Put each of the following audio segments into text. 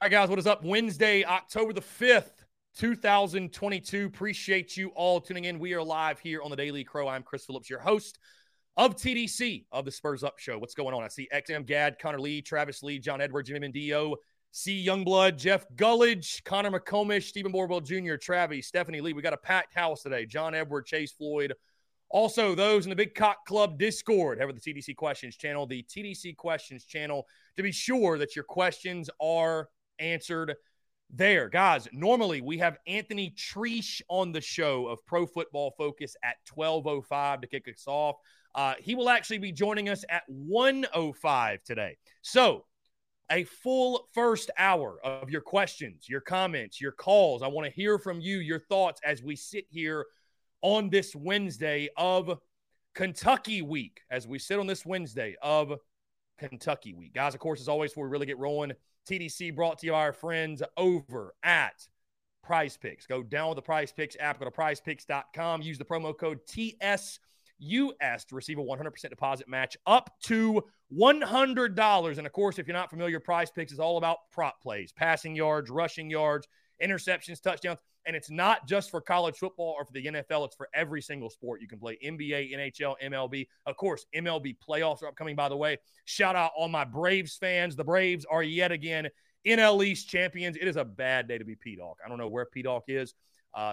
All right, guys, what is up? Wednesday, October the 5th, 2022. Appreciate you all tuning in. We are live here on The Daily Crow. I'm Chris Phillips, your host of TDC, of the Spurs Up Show. What's going on? I see XM Gadd, Connor Lee, Travis Lee, John Edwards, Jimmy Mendio, C. Youngblood, Jeff Gullidge, Connor McComish, Stephen Borwell Jr., Travis, Stephanie Lee. We got a packed house today. John Edward, Chase Floyd. Also, those in the Big Cock Club Discord, over the TDC Questions channel, to be sure that your questions are answered there. Guys, normally we have Anthony Treash on the show of Pro Football Focus at 12:05 to kick us off. He will actually be joining us at 1:05 today. So a full first hour of your questions, your comments, your calls. I want to hear from you, your thoughts as we sit here on this Wednesday of Kentucky week, Guys, of course, as always, before we really get rolling, TDC brought to you by our friends over at Price Picks. Go down with the Price Picks app. Go to PricePicks.com. Use the promo code TSUS to receive a 100% deposit match up to $100. And, of course, if you're not familiar, Price Picks is all about prop plays, passing yards, rushing yards, interceptions, touchdowns. And it's not just for college football or for the NFL. It's for every single sport. You can play NBA, NHL, MLB. Of course, MLB playoffs are upcoming, by the way. Shout out all my Braves fans. The Braves are yet again NL East champions. It is a bad day to be P-Dawg. I don't know where P-Dawg is.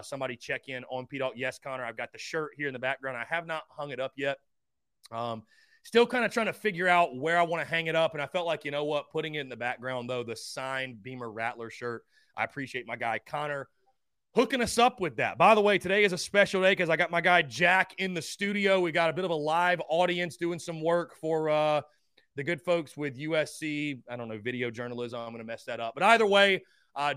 Somebody check in on P-Dawg. Yes, Connor, I've got the shirt here in the background. I have not hung it up yet. Still kind of trying to figure out where I want to hang it up. And I felt like, you know what, putting it in the background, though, the signed Beamer Rattler shirt. I appreciate my guy, Connor, hooking us up with that. By the way, today is a special day because I got my guy Jack in the studio. We got a bit of a live audience doing some work for the good folks with USC. I don't know, video journalism. I'm going to mess that up. But either way,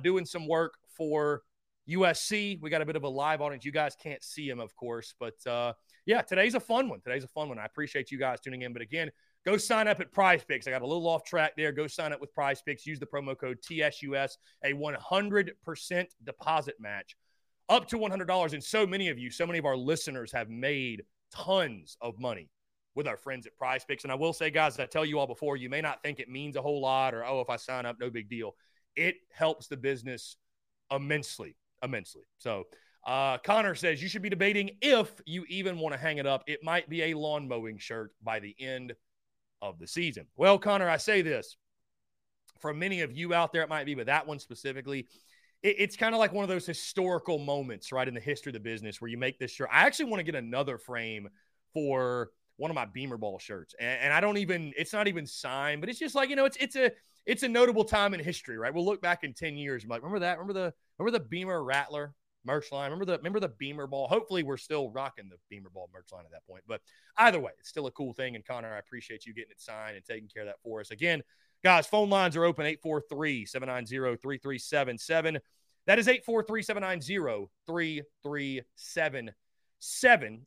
doing some work for USC. We got a bit of a live audience. You guys can't see him, of course. But, yeah, today's a fun one. I appreciate you guys tuning in. But, again, go sign up at Prize Picks. I got a little off track there. Go sign up with Prize Picks. Use the promo code TSUS, a 100% deposit match, up to $100. And so many of you, so many of our listeners have made tons of money with our friends at Prize Picks. And I will say, guys, as I tell you all before, you may not think it means a whole lot or, oh, if I sign up, no big deal. It helps the business immensely. So Connor says you should be debating if you even want to hang it up. It might be a lawn mowing shirt by the end of the season. Well, Connor, I say this for many of you out there, it might be, but that one specifically, it's kind of like one of those historical moments, right, in the history of the business where you make this shirt. I actually want to get another frame for one of my Beamer Ball shirts, and I don't even, it's not even signed, but it's just like, you know, it's a notable time in history, right? We'll look back in 10 years and be like, remember that? Remember the Beamer Rattler merch line? Remember the Beamer Ball? Hopefully we're still rocking the Beamer Ball merch line at that point. But either way, it's still a cool thing. And Connor, I appreciate you getting it signed and taking care of that for us. Again, guys, phone lines are open, 843-790-3377. That is 843-790-3377.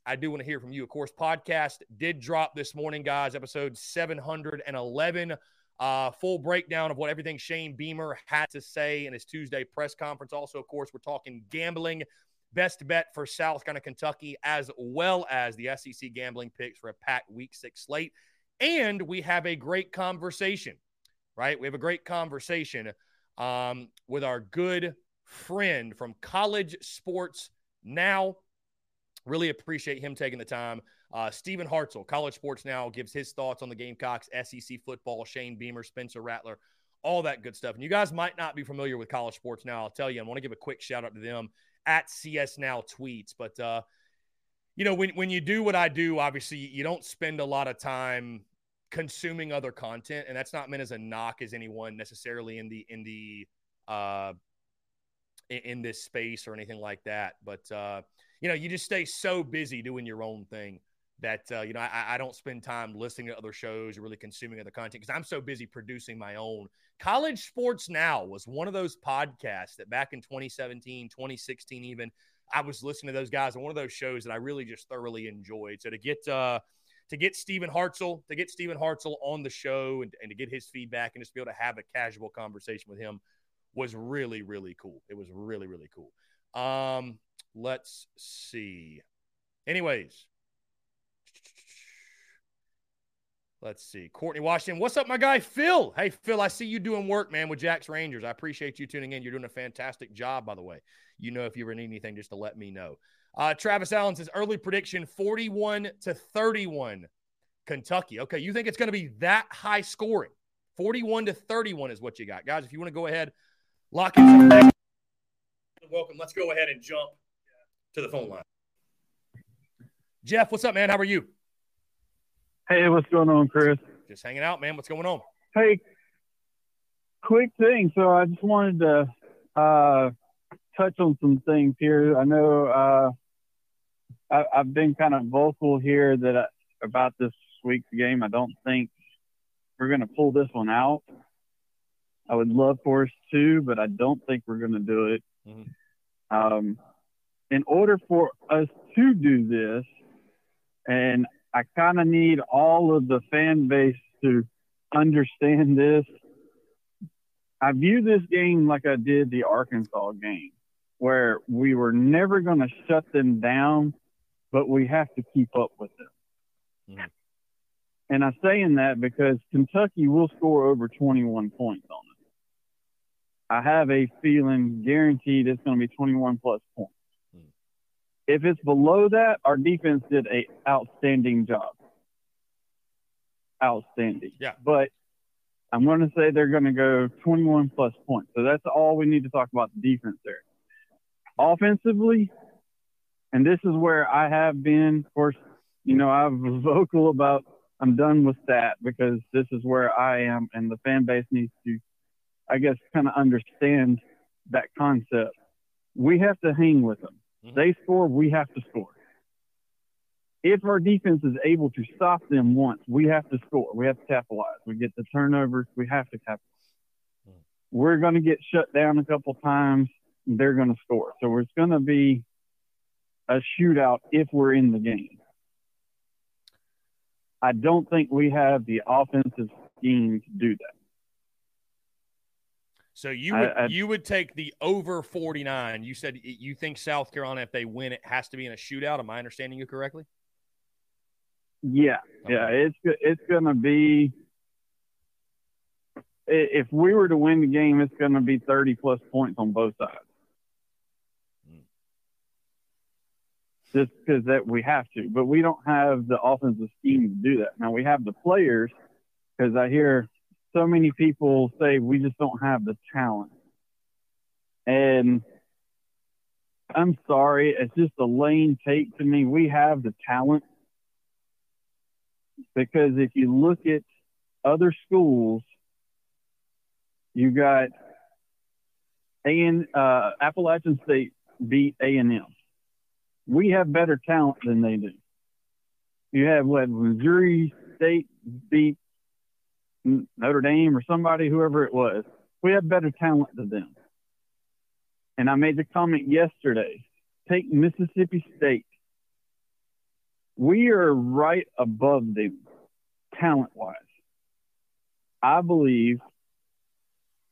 I do want to hear from you. Of course, podcast did drop this morning, guys, episode 711. Full breakdown of what everything Shane Beamer had to say in his Tuesday press conference. Also, of course, we're talking gambling, best bet for South Carolina, Kentucky, as well as the SEC gambling picks for a packed Week 6 slate. And we have a great conversation, right? We have a great conversation with our good friend from College Sports Now. Really appreciate him taking the time. Stephen Hartzell, College Sports Now, gives his thoughts on the Gamecocks, SEC football, Shane Beamer, Spencer Rattler, all that good stuff. And you guys might not be familiar with College Sports Now. I'll tell you, I want to give a quick shout out to them at CS Now Tweets. But, you know, when you do what I do, obviously you don't spend a lot of time consuming other content. And that's not meant as a knock as anyone necessarily in this space or anything like that. But, you know, you just stay so busy doing your own thing that, you know, I don't spend time listening to other shows or really consuming other content because I'm so busy producing my own. College Sports Now was one of those podcasts that back in 2017, 2016 even, I was listening to those guys on one of those shows that I really just thoroughly enjoyed. So to get Stephen Hartzell on the show and to get his feedback and just be able to have a casual conversation with him was really, really cool. It was really, really cool. Let's see. Anyways, let's see. Courtney Washington, what's up, my guy, Phil? Hey, Phil, I see you doing work, man, with Jack's Rangers. I appreciate you tuning in. You're doing a fantastic job, by the way. You know, if you ever need anything, just to let me know. Travis Allen says, early prediction, 41-31, Kentucky. Okay, you think it's going to be that high scoring? 41-31 is what you got. Guys, if you want to go ahead, lock in some next. Welcome. Let's go ahead and jump to the phone line. Jeff, what's up, man? How are you? Hey, what's going on, Chris? Just hanging out, man. What's going on? Hey, quick thing. So I just wanted to touch on some things here. I know I've been kind of vocal here that about this week's game. I don't think we're going to pull this one out. I would love for us to, but I don't think we're going to do it. Mm-hmm. In order for us to do this, and I kind of need all of the fan base to understand this. I view this game like I did the Arkansas game, where we were never going to shut them down, but we have to keep up with them. Mm-hmm. And I'm saying that because Kentucky will score over 21 points on us. I have a feeling guaranteed it's going to be 21-plus points. Mm-hmm. If it's below that, our defense did an outstanding job. Outstanding. Yeah. But I'm going to say they're going to go 21-plus points. So that's all we need to talk about the defense there. Offensively, and this is where I have been, of course, you know, I'm vocal about I'm done with that because this is where I am, and the fan base needs to, I guess, kind of understand that concept. We have to hang with them. Mm-hmm. They score, we have to score. If our defense is able to stop them once, we have to score. We have to capitalize. We get the turnovers. We have to capitalize. Mm. We're going to get shut down a couple times. They're going to score. So it's going to be a shootout if we're in the game. I don't think we have the offensive scheme to do that. So you would take the over 49. You said you think South Carolina, if they win, it has to be in a shootout. Am I understanding you correctly? Yeah, okay. Yeah, it's going to be – if we were to win the game, it's going to be 30-plus points on both sides. Just because that we have to. But we don't have the offensive scheme to do that. Now, we have the players because I hear so many people say we just don't have the talent. And I'm sorry, it's just a lame take to me. We have the talent. Because if you look at other schools, you got Appalachian State beat A&M. We have better talent than they do. You have what Missouri State beat Notre Dame or somebody, whoever it was. We have better talent than them. And I made the comment yesterday, take Mississippi State. We are right above them, talent-wise. I believe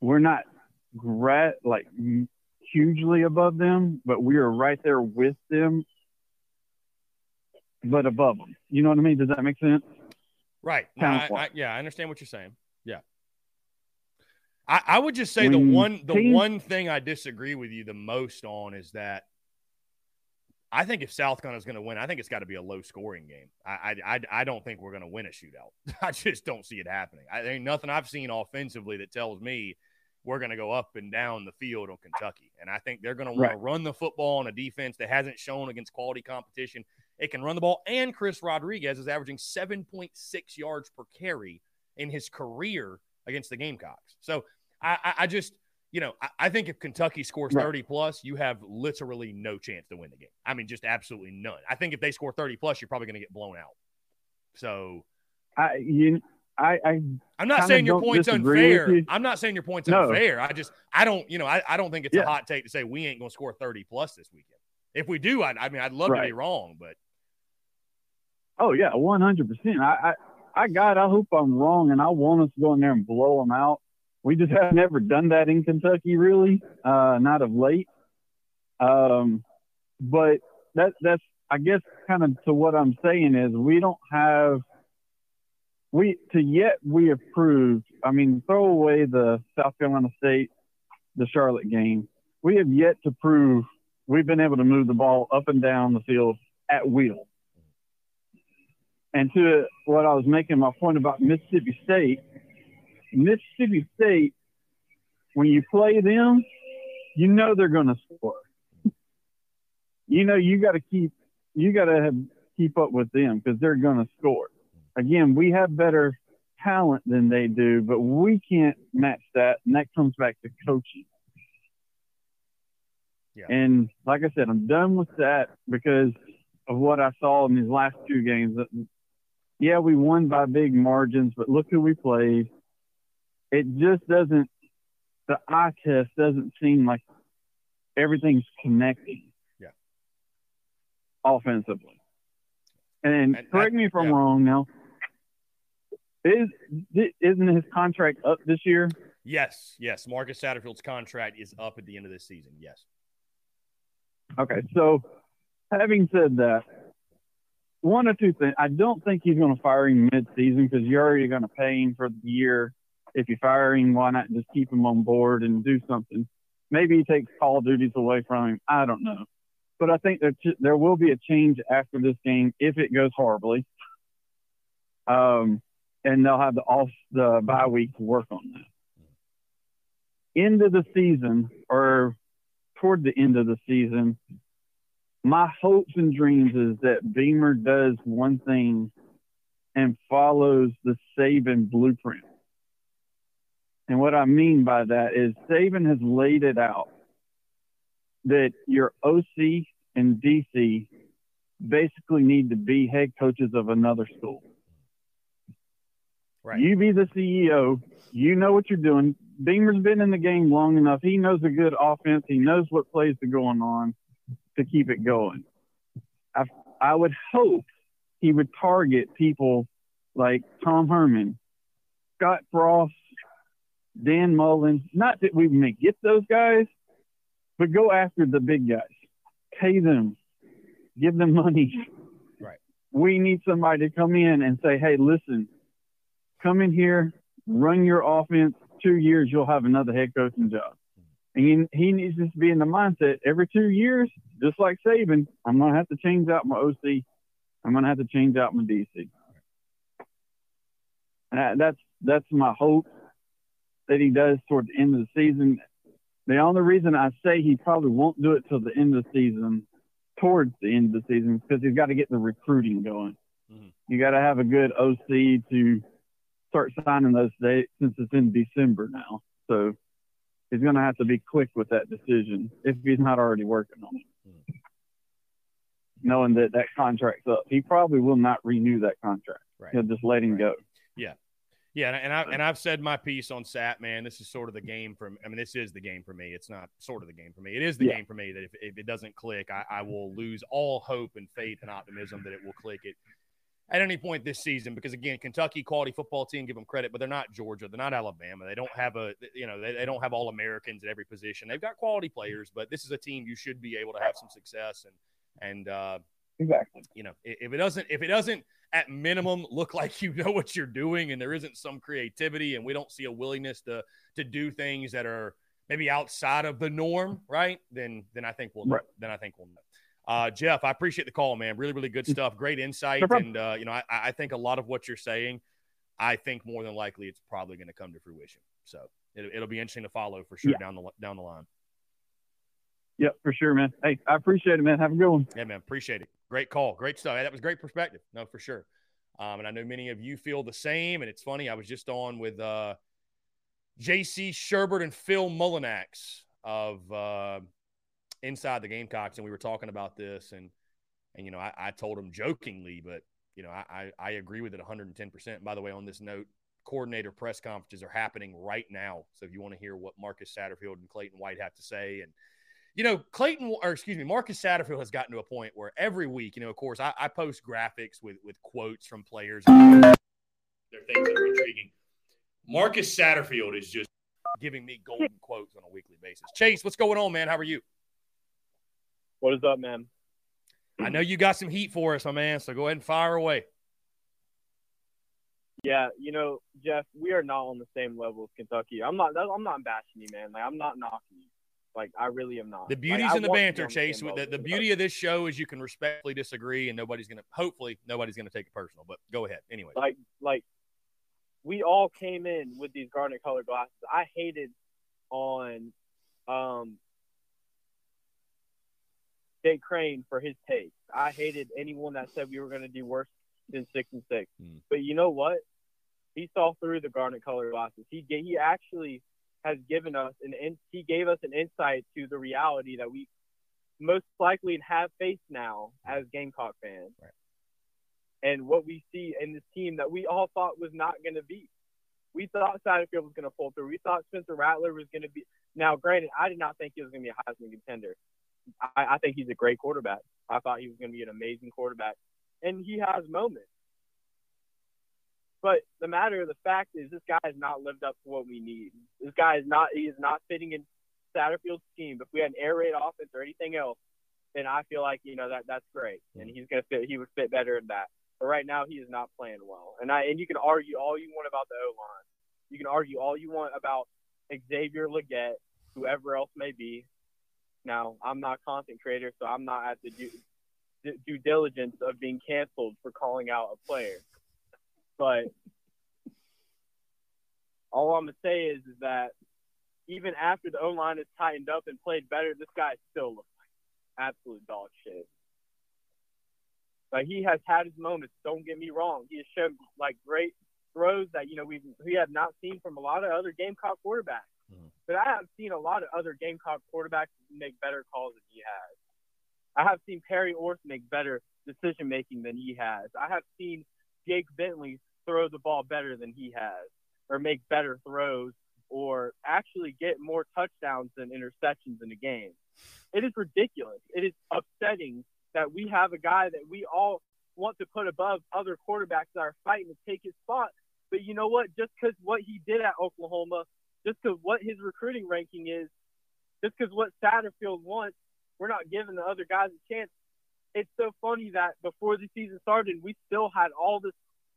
we're not hugely above them, but we are right there with them, but above them. You know what I mean? Does that make sense? Right. No, I understand what you're saying. Yeah. I would just say the one thing I disagree with you the most on is that I think if South Carolina is going to win, I think it's got to be a low-scoring game. I don't think we're going to win a shootout. I just don't see it happening. There ain't nothing I've seen offensively that tells me we're going to go up and down the field on Kentucky. And I think they're going to want to run the football on a defense that hasn't shown against quality competition – it can run the ball, and Chris Rodriguez is averaging 7.6 yards per carry in his career against the Gamecocks. So I just, you know, I think if Kentucky scores 30-plus, you have literally no chance to win the game. I mean, just absolutely none. I think if they score 30-plus, you're probably going to get blown out. So I'm not saying your point's unfair. I'm not saying your point's unfair. I don't think it's a hot take to say we ain't going to score 30 plus this weekend. If we do, I mean, I'd love to be wrong, but. Oh yeah. 100%. I hope I'm wrong, and I want us to go in there and blow them out. We just have never done that in Kentucky, really, not of late. But that's, I guess, kind of to what I'm saying is we don't have – we have proved – I mean, throw away the South Carolina State, the Charlotte game. We have yet to prove we've been able to move the ball up and down the field at will. And to what I was making my point about Mississippi State, when you play them, you know they're going to score. You know you got to keep up with them because they're going to score. Again, we have better talent than they do, but we can't match that, and that comes back to coaching. Yeah. And like I said, I'm done with that because of what I saw in these last two games. Yeah, we won by big margins, but look who we played. It just doesn't – the eye test doesn't seem like everything's connecting. Yeah. Offensively. And correct me if I'm wrong now. Isn't his contract up this year? Yes. Marcus Satterfield's contract is up at the end of this season, yes. Okay, so having said that, one or two things. I don't think he's going to fire him mid-season because you're already going to pay him for the year. If you fire him, why not just keep him on board and do something? Maybe he takes call duties away from him. I don't know. But I think there will be a change after this game if it goes horribly. And they'll have the bye week to work on that. End of the season or toward the end of the season, my hopes and dreams is that Beamer does one thing and follows the Saban blueprint. And what I mean by that is Saban has laid it out that your OC and DC basically need to be head coaches of another school. Right. You be the CEO. You know what you're doing. Beamer's been in the game long enough. He knows a good offense. He knows what plays are going on to keep it going. I would hope he would target people like Tom Herman, Scott Frost, Dan Mullen. Not that we may get those guys, but go after the big guys. Pay them. Give them money. Right. We need somebody to come in and say, hey, listen, come in here, run your offense. 2 years, you'll have another head coaching job. And he needs to be in the mindset every 2 years, just like Saban, I'm going to have to change out my OC. I'm going to have to change out my DC. That's my hope that he does toward the end of the season. The only reason I say he probably won't do it till the end of the season, towards the end of the season, is because he's got to get the recruiting going. Mm-hmm. You got to have a good OC to start signing those dates since it's in December now. So he's going to have to be quick with that decision if he's not already working on it, mm-hmm. knowing that contract's up. He probably will not renew that contract. Right. He'll just let him go. Yeah. Yeah, and I've said my piece on Sat, man. This is sort of the game for me. I mean, this is the game for me. It's not sort of the game for me. It is the game for me that if it doesn't click, I will lose all hope and faith and optimism that it will click it at any point this season. Because, again, Kentucky quality football team, give them credit, but they're not Georgia. They're not Alabama. They don't have they don't have All-Americans at every position. They've got quality players, but this is a team you should be able to have some success and exactly. You know, if it doesn't at minimum look like you know what you're doing and there isn't some creativity and we don't see a willingness to do things that are maybe outside of the norm, right? Then I think we'll know. Right. Then I think we'll know. Jeff, I appreciate the call, man. Really, really good stuff. Great insight. No, and I think a lot of what you're saying, I think more than likely it's probably going to come to fruition. So it'll be interesting to follow for sure down the line. Yep, for sure, man. Hey, I appreciate it, man. Have a good one. Yeah, man. Appreciate it. Great call. Great stuff. That was great perspective. No, for sure. And I know many of you feel the same. And it's funny. I was just on with J.C. Sherbert and Phil Mullinax of Inside the Gamecocks. And we were talking about this. And I told him jokingly, but you know, I agree with it 110%. By the way, on this note, coordinator press conferences are happening right now. So if you want to hear what Marcus Satterfield and Clayton White have to say, and, you know, Marcus Satterfield has gotten to a point where every week, you know, of course, I post graphics with quotes from players. They're things that are intriguing. Marcus Satterfield is just giving me golden quotes on a weekly basis. Chase, what's going on, man? How are you? What is up, man? I know you got some heat for us, my man, so go ahead and fire away. Yeah, you know, Jeff, we are not on the same level as Kentucky. I'm not bashing you, man. Like, I'm not knocking you. Like, I really am not. The beauty's in the banter, Chase. The beauty of this show is you can respectfully disagree, and hopefully nobody's gonna take it personal. But go ahead, anyway. Like we all came in with these garnet-colored glasses. I hated on Jake Crane for his takes. I hated anyone that said we were going to do worse than 6-6. Mm. But you know what? He saw through the garnet-colored glasses. He actually has given us an insight to the reality that we most likely have faced now as Gamecock fans. Right. And what we see in this team that we all thought was not going to be. We thought Satterfield was going to pull through. We thought Spencer Rattler was going to be. Now, granted, I did not think he was going to be a Heisman contender. I think he's a great quarterback. I thought he was going to be an amazing quarterback. And he has moments. But the matter of the fact is this guy has not lived up to what we need. This guy is not fitting in Satterfield's scheme. If we had an air raid offense or anything else, then I feel like, you know, that's great. And he would fit better in that. But right now, he is not playing well. And you can argue all you want about the O-line. You can argue all you want about Xavier Legette, whoever else may be. Now, I'm not a content creator, so I'm not at the due diligence of being canceled for calling out a player. But all I'm going to say is that even after the O-line is tightened up and played better, this guy still looks like absolute dog shit. Like, he has had his moments. Don't get me wrong. He has shown, like, great throws that, you know, we have not seen from a lot of other Gamecock quarterbacks. Mm-hmm. But I have seen a lot of other Gamecock quarterbacks make better calls than he has. I have seen Perry Orth make better decision-making than he has. I have seen Jake Bentley throw the ball better than he has or make better throws or actually get more touchdowns than interceptions in a game. It is ridiculous. It is upsetting that we have a guy that we all want to put above other quarterbacks that are fighting to take his spot. But you know what? Just because what he did at Oklahoma, just because what his recruiting ranking is, just because what Satterfield wants, we're not giving the other guys a chance. It's so funny that before the season started, we still had all this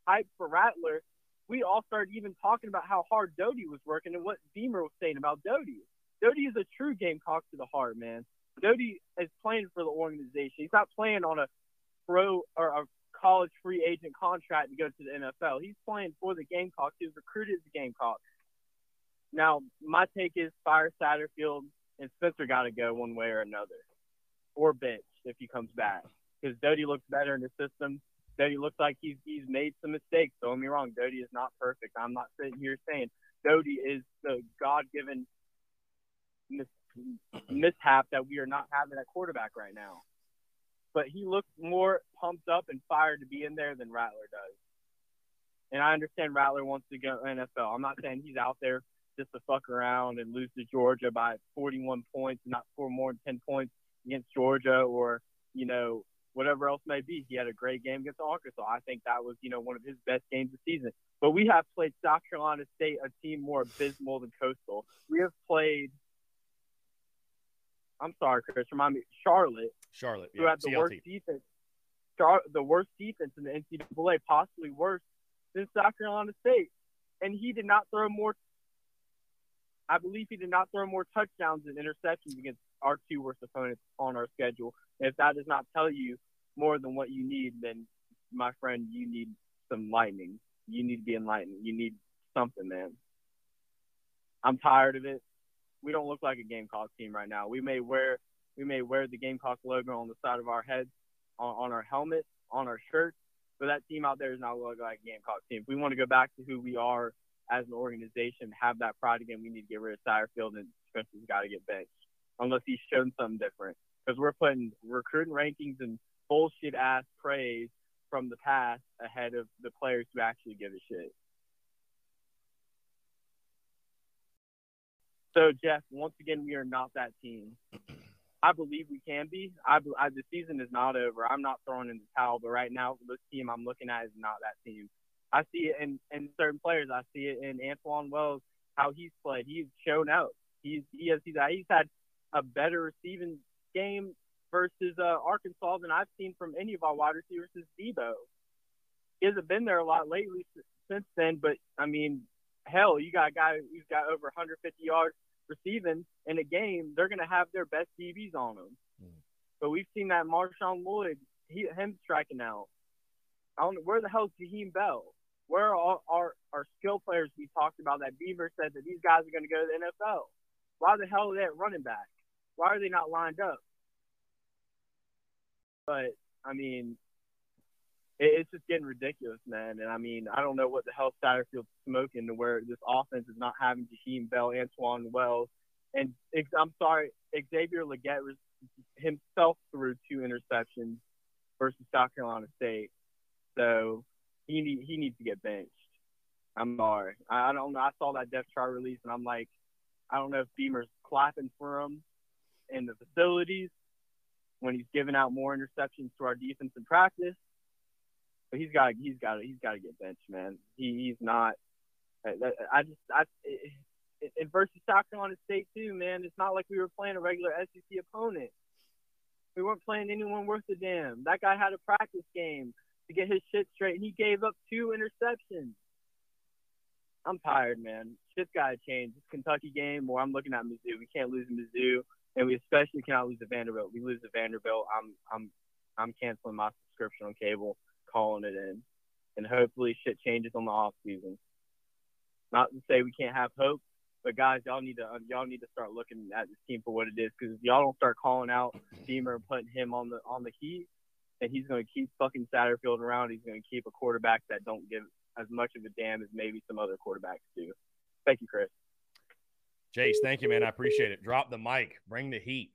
hype for Rattler. We all started even talking about how hard Doty was working and what Beamer was saying about Doty. Doty is a true Gamecock to the heart, man. Doty is playing for the organization. He's not playing on a pro or a college free agent contract to go to the NFL. He's playing for the Gamecocks. He was recruited as the Gamecocks. Now, my take is fire Satterfield and Spencer got to go one way or another. Or bench if he comes back. Because Doty looks better in the system. Doty looks like he's made some mistakes. Don't get me wrong, Doty is not perfect. I'm not sitting here saying Doty is the God-given mishap that we are not having at quarterback right now. But he looks more pumped up and fired to be in there than Rattler does. And I understand Rattler wants to go NFL. I'm not saying he's out there just to fuck around and lose to Georgia by 41 points and not score more than 10 points against Georgia or, you know, whatever else may be. He had a great game against Arkansas. I think that was, you know, one of his best games of the season. But we have played South Carolina State, a team more abysmal than Coastal. We have played I'm sorry, Chris. Remind me, Charlotte, yeah, who had the CLT. Worst defense, the worst defense in the NCAA, possibly worse than South Carolina State, and he did not throw more. I believe he did not throw more touchdowns and interceptions against our two worst opponents on our schedule. And if that does not tell you more than what you need, then my friend, you need some lightning. You need to be enlightened. You need something, man. I'm tired of it. We don't look like a Gamecock team right now. We may wear the Gamecock logo on the side of our heads, on our helmets, on our shirts, but that team out there is not looking like a Gamecock team. If we want to go back to who we are as an organization, have that pride again, we need to get rid of Satterfield and Spencer's got to get benched, unless he's shown something different. Because we're putting recruiting rankings and bullshit-ass praise from the past ahead of the players who actually give a shit. So, Jeff, once again, we are not that team. I believe we can be. The season is not over. I'm not throwing in the towel, but right now, this team I'm looking at is not that team. I see it in certain players. I see it in Antoine Wells, how he's played. He's shown out. He's had a better receiving game versus Arkansas than I've seen from any of our wide receivers since Debo. He hasn't been there a lot lately since then, but, I mean, hell, you got a guy who's got over 150 yards receiving in a game. They're going to have their best DBs on them. Mm. But we've seen that Marshawn Lloyd, him striking out. I don't know, where the hell is Jaheim Bell? Where are all our skill players we talked about that Beamer said that these guys are going to go to the NFL? Why the hell are they at running back? Why are they not lined up? But, I mean, it's just getting ridiculous, man. And, I mean, I don't know what the hell Satterfield's smoking to where this offense is not having Jaheim Bell, Antoine Wells. And, Xavier Legette himself threw 2 interceptions versus South Carolina State. So, he needs to get benched. I'm sorry. I don't know. I saw that depth chart release, and I'm like, I don't know if Beamer's clapping for him in the facilities when he's giving out more interceptions to our defense in practice. But he's got to get benched, man. He's not. And versus South Carolina State too, man. It's not like we were playing a regular SEC opponent. We weren't playing anyone worth a damn. That guy had a practice game to get his shit straight, and he gave up 2 interceptions. I'm tired, man. Shit's got to change. This Kentucky game, or I'm looking at Mizzou. We can't lose Mizzou, and we especially cannot lose to Vanderbilt. We lose to Vanderbilt, I'm canceling my subscription on cable, calling it in, and hopefully shit changes on the off season. Not to say we can't have hope, but guys, y'all need to start looking at this team for what it is, because if y'all don't start calling out Beamer and putting him on the heat, and he's going to keep fucking Satterfield around. He's going to keep a quarterback that don't give as much of a damn as maybe some other quarterbacks do. Thank you, Chris. Jace, thank you, man. I appreciate it. Drop the mic. Bring the heat.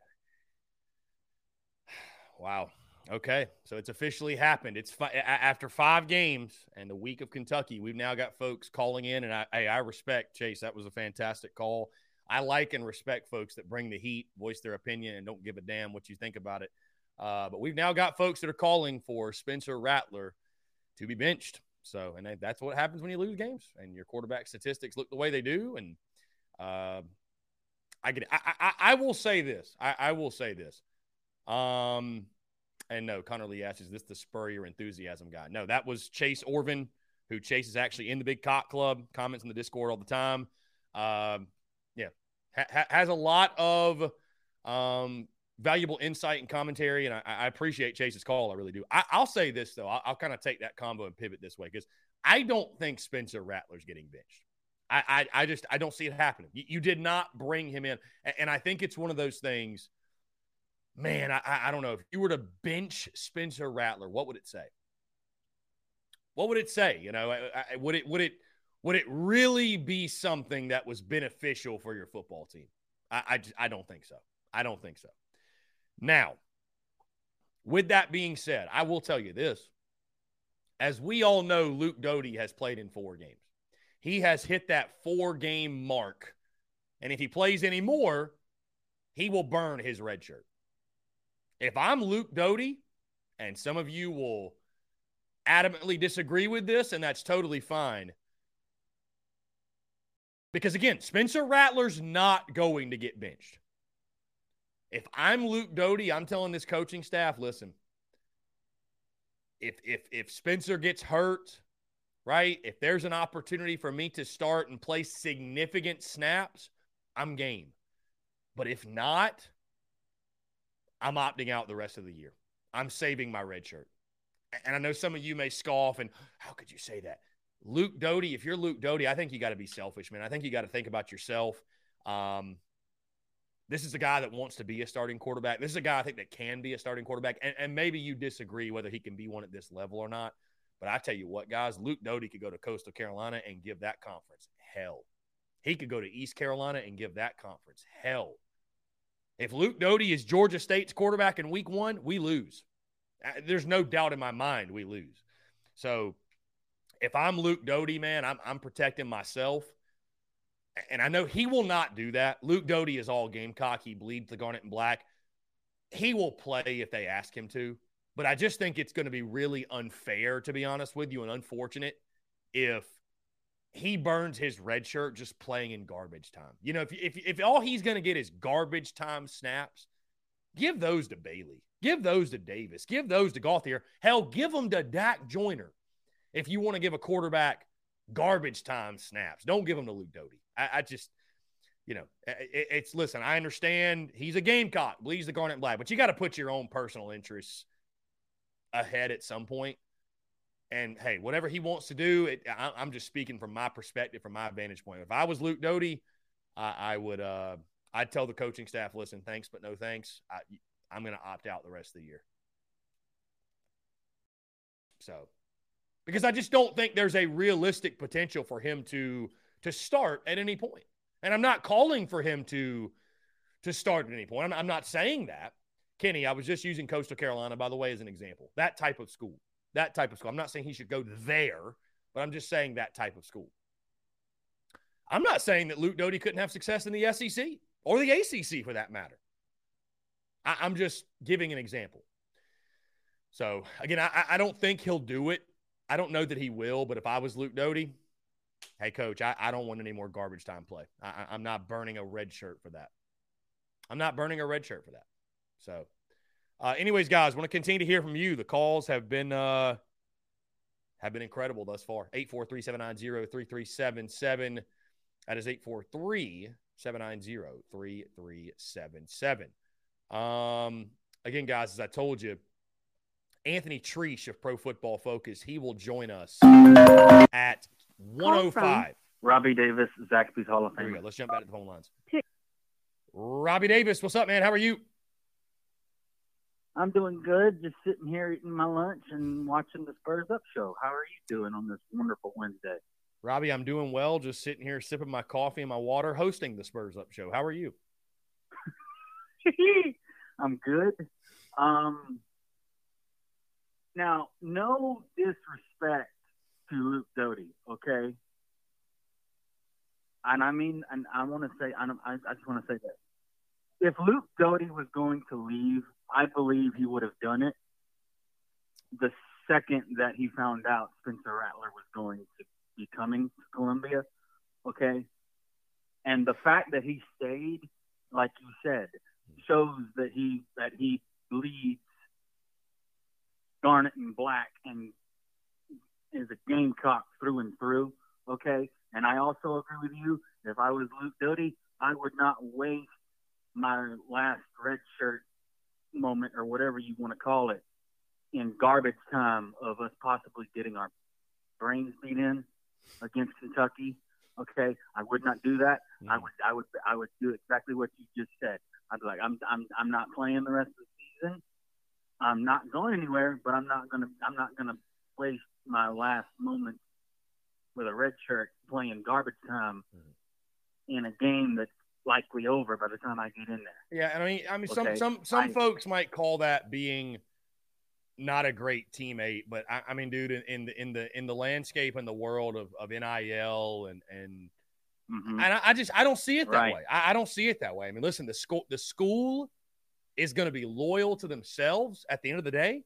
Wow. Okay. So it's officially happened. It's after 5 games and the week of Kentucky, we've now got folks calling in, and I respect Chase. That was a fantastic call. I like and respect folks that bring the heat, voice their opinion, and don't give a damn what you think about it. But we've now got folks that are calling for Spencer Rattler to be benched. So, and that's what happens when you lose games and your quarterback statistics look the way they do. And I get it. I will say this. I will say this. And no, Connor Lee asks, is this the Spurrier enthusiasm guy? No, that was Chase Orvin, who Chase is actually in the Big Cock Club, comments in the Discord all the time. Has a lot of valuable insight and commentary, and I appreciate Chase's call. I really do. I'll say this, though. I'll kind of take that combo and pivot this way, because I don't think Spencer Rattler's getting benched. I don't see it happening. You did not bring him in, and I think it's one of those things, man, I don't know. If you were to bench Spencer Rattler, what would it say? What would it say? You know, would it really be something that was beneficial for your football team? I don't think so. I don't think so. Now, with that being said, I will tell you this. As we all know, Luke Doty has played in 4 games. He has hit that 4-game mark. And if he plays any more, he will burn his red shirt. If I'm Luke Doty, and some of you will adamantly disagree with this, and that's totally fine. Because, again, Spencer Rattler's not going to get benched. If I'm Luke Doty, I'm telling this coaching staff, listen, if Spencer gets hurt, right, if there's an opportunity for me to start and play significant snaps, I'm game. But if not, I'm opting out the rest of the year. I'm saving my red shirt. And I know some of you may scoff and, how could you say that? Luke Doty, if you're Luke Doty, I think you got to be selfish, man. I think you got to think about yourself. This is a guy that wants to be a starting quarterback. This is a guy I think that can be a starting quarterback. And maybe you disagree whether he can be one at this level or not. But I tell you what, guys, Luke Doty could go to Coastal Carolina and give that conference hell. He could go to East Carolina and give that conference hell. If Luke Doty is Georgia State's quarterback in week 1, we lose. There's no doubt in my mind we lose. So if I'm Luke Doty, man, I'm protecting myself. And I know he will not do that. Luke Doty is all Gamecock. He bleeds the garnet and black. He will play if they ask him to. But I just think it's going to be really unfair, to be honest with you, and unfortunate if he burns his red shirt just playing in garbage time. You know, if all he's going to get is garbage time snaps, give those to Bailey. Give those to Davis. Give those to Gauthier. Hell, give them to Dak Joyner if you want to give a quarterback garbage time snaps. Don't give them to Luke Doty. I just, you know, it's – listen, I understand he's a Gamecock, bleeds the garnet and black, but you got to put your own personal interests ahead at some point. And, hey, whatever he wants to do, I'm just speaking from my perspective, from my vantage point. If I was Luke Doty, I'd tell the coaching staff, listen, thanks but no thanks. I'm going to opt out the rest of the year. So, because I just don't think there's a realistic potential for him to start at any point. And I'm not calling for him to start at any point. I'm not saying that. Kenny, I was just using Coastal Carolina, by the way, as an example. That type of school. That type of school. I'm not saying he should go there, but I'm just saying that type of school. I'm not saying that Luke Doty couldn't have success in the SEC or the ACC for that matter. I'm just giving an example. So, again, I don't think he'll do it. I don't know that he will, but if I was Luke Doty, hey, coach, I don't want any more garbage time play. I'm not burning a red shirt for that. I'm not burning a red shirt for that. So, anyways, guys, want to continue to hear from you. The calls have been incredible thus far. 843-790-3377. That is 843-790-3377. Again, guys, as I told you, Anthony Treash of Pro Football Focus, he will join us at 1:05. Robbie Davis, Zaxby's Hall of Fame. Let's jump out at the phone lines. Robbie Davis, what's up, man? How are you? I'm doing good. Just sitting here eating my lunch and watching the Spurs Up Show. How are you doing on this wonderful Wednesday? Robbie, I'm doing well. Just sitting here sipping my coffee and my water, hosting the Spurs Up Show. How are you? I'm good. Now, no disrespect to Luke Doty, okay? And I mean, and I want to say, I just want to say that if Luke Doty was going to leave, I believe he would have done it the second that he found out Spencer Rattler was going to be coming to Columbia, okay? And the fact that he stayed, like you said, shows that he bleeds garnet and black and is a Gamecock through and through, okay? And I also agree with you. If I was Luke Doty, I would not waste my last red shirt moment or whatever you want to call it in garbage time of us possibly getting our brains beat in against Kentucky, okay? I would not do that. Mm-hmm. I would do exactly what you just said. I'd be like, I'm not playing the rest of the season. I'm not going anywhere, but I'm not gonna waste my last moment with a red shirt playing garbage time in a game that's likely over by the time I get in there. Yeah, and I mean, okay. some folks might call that being not a great teammate, but I mean, dude, in the landscape and the world of NIL and mm-hmm. And I don't see it that way. I don't see it that way. I mean, listen, the school is going to be loyal to themselves at the end of the day.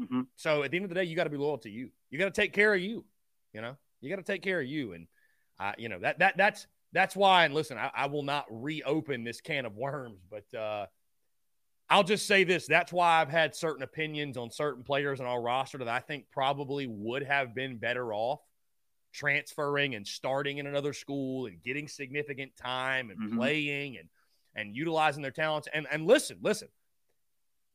Mm-hmm. So at the end of the day, you got to be loyal to you. You got to take care of you. You know, you got to take care of you. And you know that's why. And listen, I will not reopen this can of worms, but I'll just say this: that's why I've had certain opinions on certain players on our roster that I think probably would have been better off transferring and starting in another school and getting significant time and mm-hmm. playing and utilizing their talents. And listen,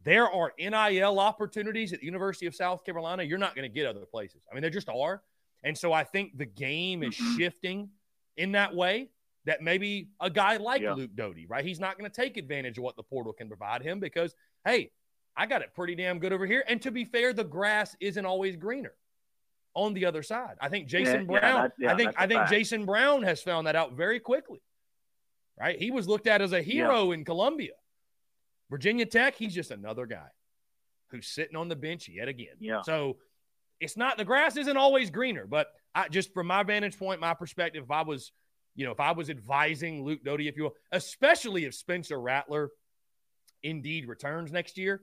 there are NIL opportunities at the University of South Carolina you're not going to get other places. I mean, there just are. And so I think the game is mm-hmm. shifting in that way that maybe a guy like Luke Doty, right? He's not going to take advantage of what the portal can provide him because, hey, I got it pretty damn good over here. And to be fair, the grass isn't always greener on the other side. I think Jason Brown Jason Brown has found that out very quickly, right? He was looked at as a hero in Columbia. Virginia Tech, he's just another guy who's sitting on the bench yet again. Yeah. So it's not, the grass isn't always greener, but I just, from my vantage point, my perspective, if I was, you know, if I was advising Luke Doty, if you will, especially if Spencer Rattler indeed returns next year,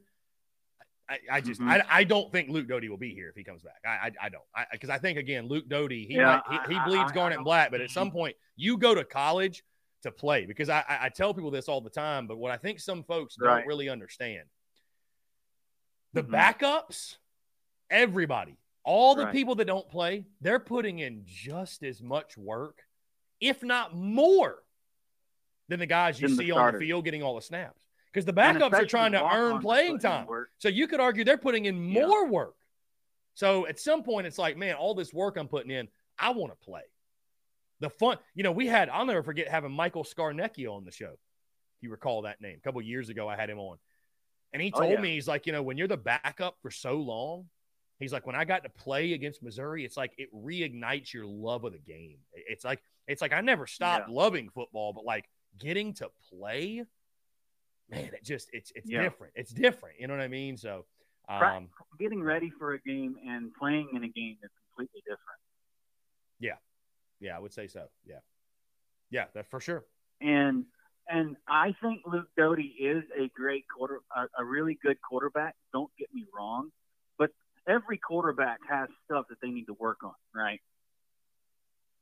I don't think Luke Doty will be here if he comes back. I don't, because I think, again, Luke Doty, he bleeds garnet and black, but at some point you go to college to play, because I tell people this all the time, but what I think some folks don't really understand, the backups, everybody, all the people that don't play, they're putting in just as much work, if not more, than the guys you see on the field getting all the snaps. Because the backups are trying to earn playing time. So you could argue they're putting in more work. So at some point, it's like, man, all this work I'm putting in, I want to play. The fun, you know, we had, I'll never forget having Michael Scarnecchia on the show. If you recall that name. A couple of years ago, I had him on. And he told me, he's like, you know, when you're the backup for so long, he's like, when I got to play against Missouri, it's like it reignites your love of the game. It's like I never stopped loving football, but like getting to play, man, it just, it's different. It's different. You know what I mean? So getting ready for a game and playing in a game is completely different. Yeah. Yeah. I would say so. Yeah. Yeah. That's for sure. And I think Luke Doty is a great a really good quarterback. Don't get me wrong, but every quarterback has stuff that they need to work on. Right.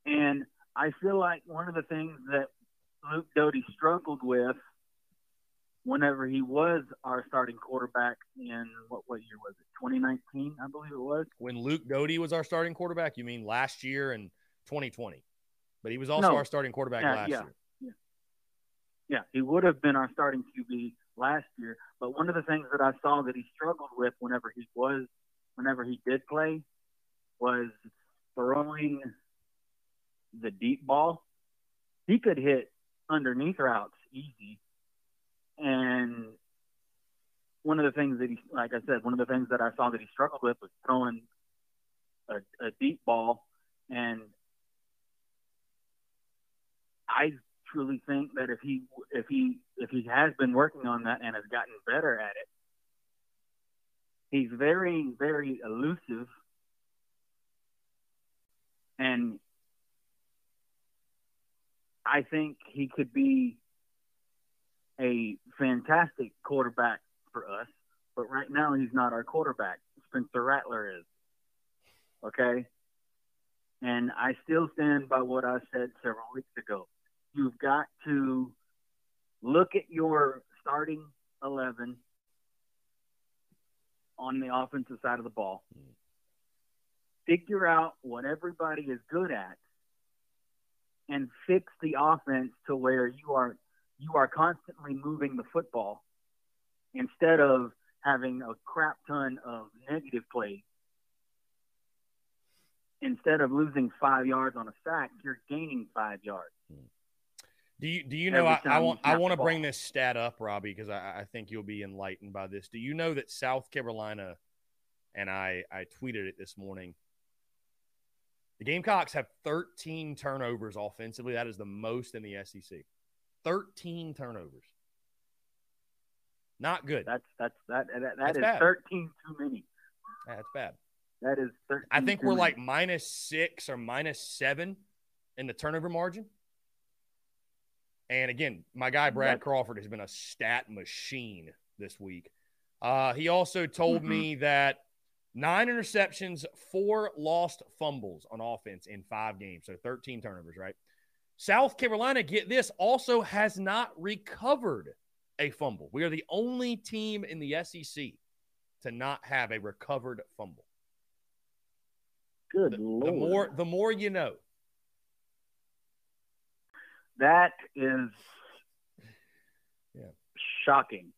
And I feel like one of the things that Luke Doty struggled with whenever he was our starting quarterback in, what year was it, 2019, I believe it was? When Luke Doty was our starting quarterback, you mean last year and 2020. But he was also our starting quarterback last year. Yeah, he would have been our starting QB last year. But one of the things that I saw that he struggled with whenever he did play was throwing the deep ball. He could hit underneath routes easy. And one of the things that he, like I said, one of the things that I saw that he struggled with was throwing a deep ball. And I truly think that if he has been working on that and has gotten better at it, he's very, very elusive. And I think he could be a fantastic quarterback for us, but right now he's not our quarterback. Spencer Rattler is. Okay? And I still stand by what I said several weeks ago. You've got to look at your starting 11 on the offensive side of the ball. Figure out what everybody is good at and fix the offense to where you are constantly moving the football instead of having a crap ton of negative plays. Instead of losing 5 yards on a sack, you're gaining 5 yards. Do you know, I want to bring this stat up, Robbie, because I think you'll be enlightened by this. Do you know that South Carolina, and I tweeted it this morning, the Gamecocks have 13 turnovers offensively. That is the most in the SEC. 13 turnovers. Not good. That's is bad. 13 too many. Yeah, that's bad. That is 13. I think we're like -6 or -7 in the turnover margin. And again, my guy Brad Crawford has been a stat machine this week. He also told me that 9 interceptions, 4 lost fumbles on offense in 5 games. So 13 turnovers, right? South Carolina, get this, also has not recovered a fumble. We are the only team in the SEC to not have a recovered fumble. Good Lord. The more you know. That is shocking.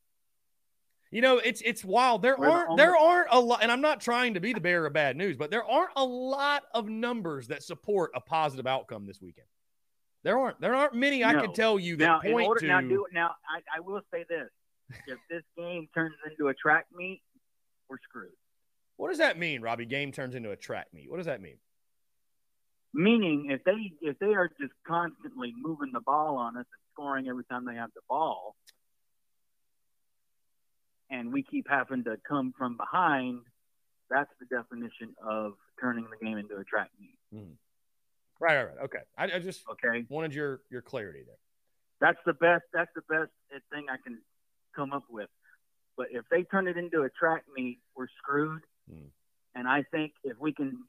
You know, it's wild. There aren't a lot, and I'm not trying to be the bearer of bad news, but there aren't a lot of numbers that support a positive outcome this weekend. There aren't many I can tell you that now, point to. Now, I will say this. If this game turns into a track meet, we're screwed. What does that mean, Robbie? Game turns into a track meet. What does that mean? Meaning if they are just constantly moving the ball on us and scoring every time they have the ball, and we keep having to come from behind That's the definition of turning the game into a track meet. Mm. Right. Okay. I just wanted your clarity there. That's the best thing I can come up with. But if they turn it into a track meet, we're screwed. Mm. And I think if we can,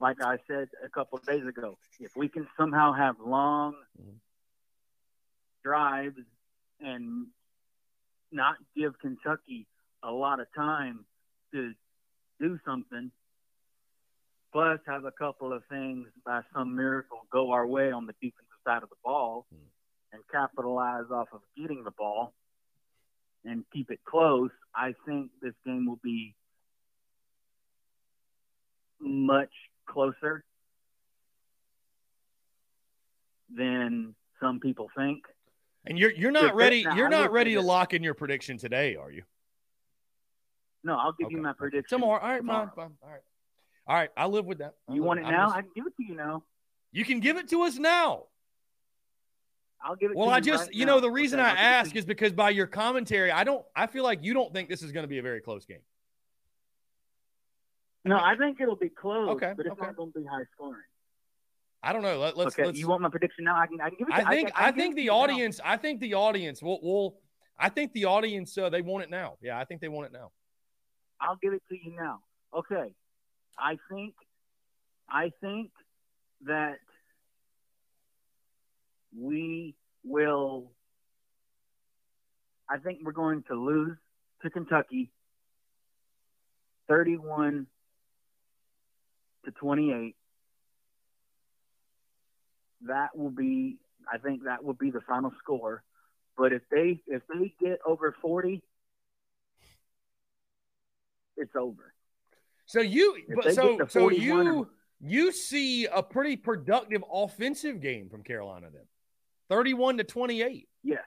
like I said a couple of days ago, if we can somehow have long drives and not give Kentucky a lot of time to do something, plus have a couple of things by some miracle go our way on the defensive side of the ball and capitalize off of getting the ball and keep it close, I think this game will be much closer than some people think. And you're not ready. You're not ready to lock in your prediction today, are you? No, I'll give you my prediction tomorrow. All right, Mom. All right. I live with that. You want it now? I can give it to you now. You can give it to us now. I'll give it. Well, I just, you know, the reason I ask is because by your commentary, I feel like you don't think this is going to be a very close game. No, I think it'll be close, but it's not going to be high scoring. I don't know. Let's you want my prediction now? I can give it. I think the audience they want it now. Yeah, I think they want it now. I'll give it to you now. Okay. I think that we're going to lose to Kentucky 31-28. I think that will be the final score. But if they get over 40, it's over. So you see a pretty productive offensive game from Carolina then. 31-28. Yes,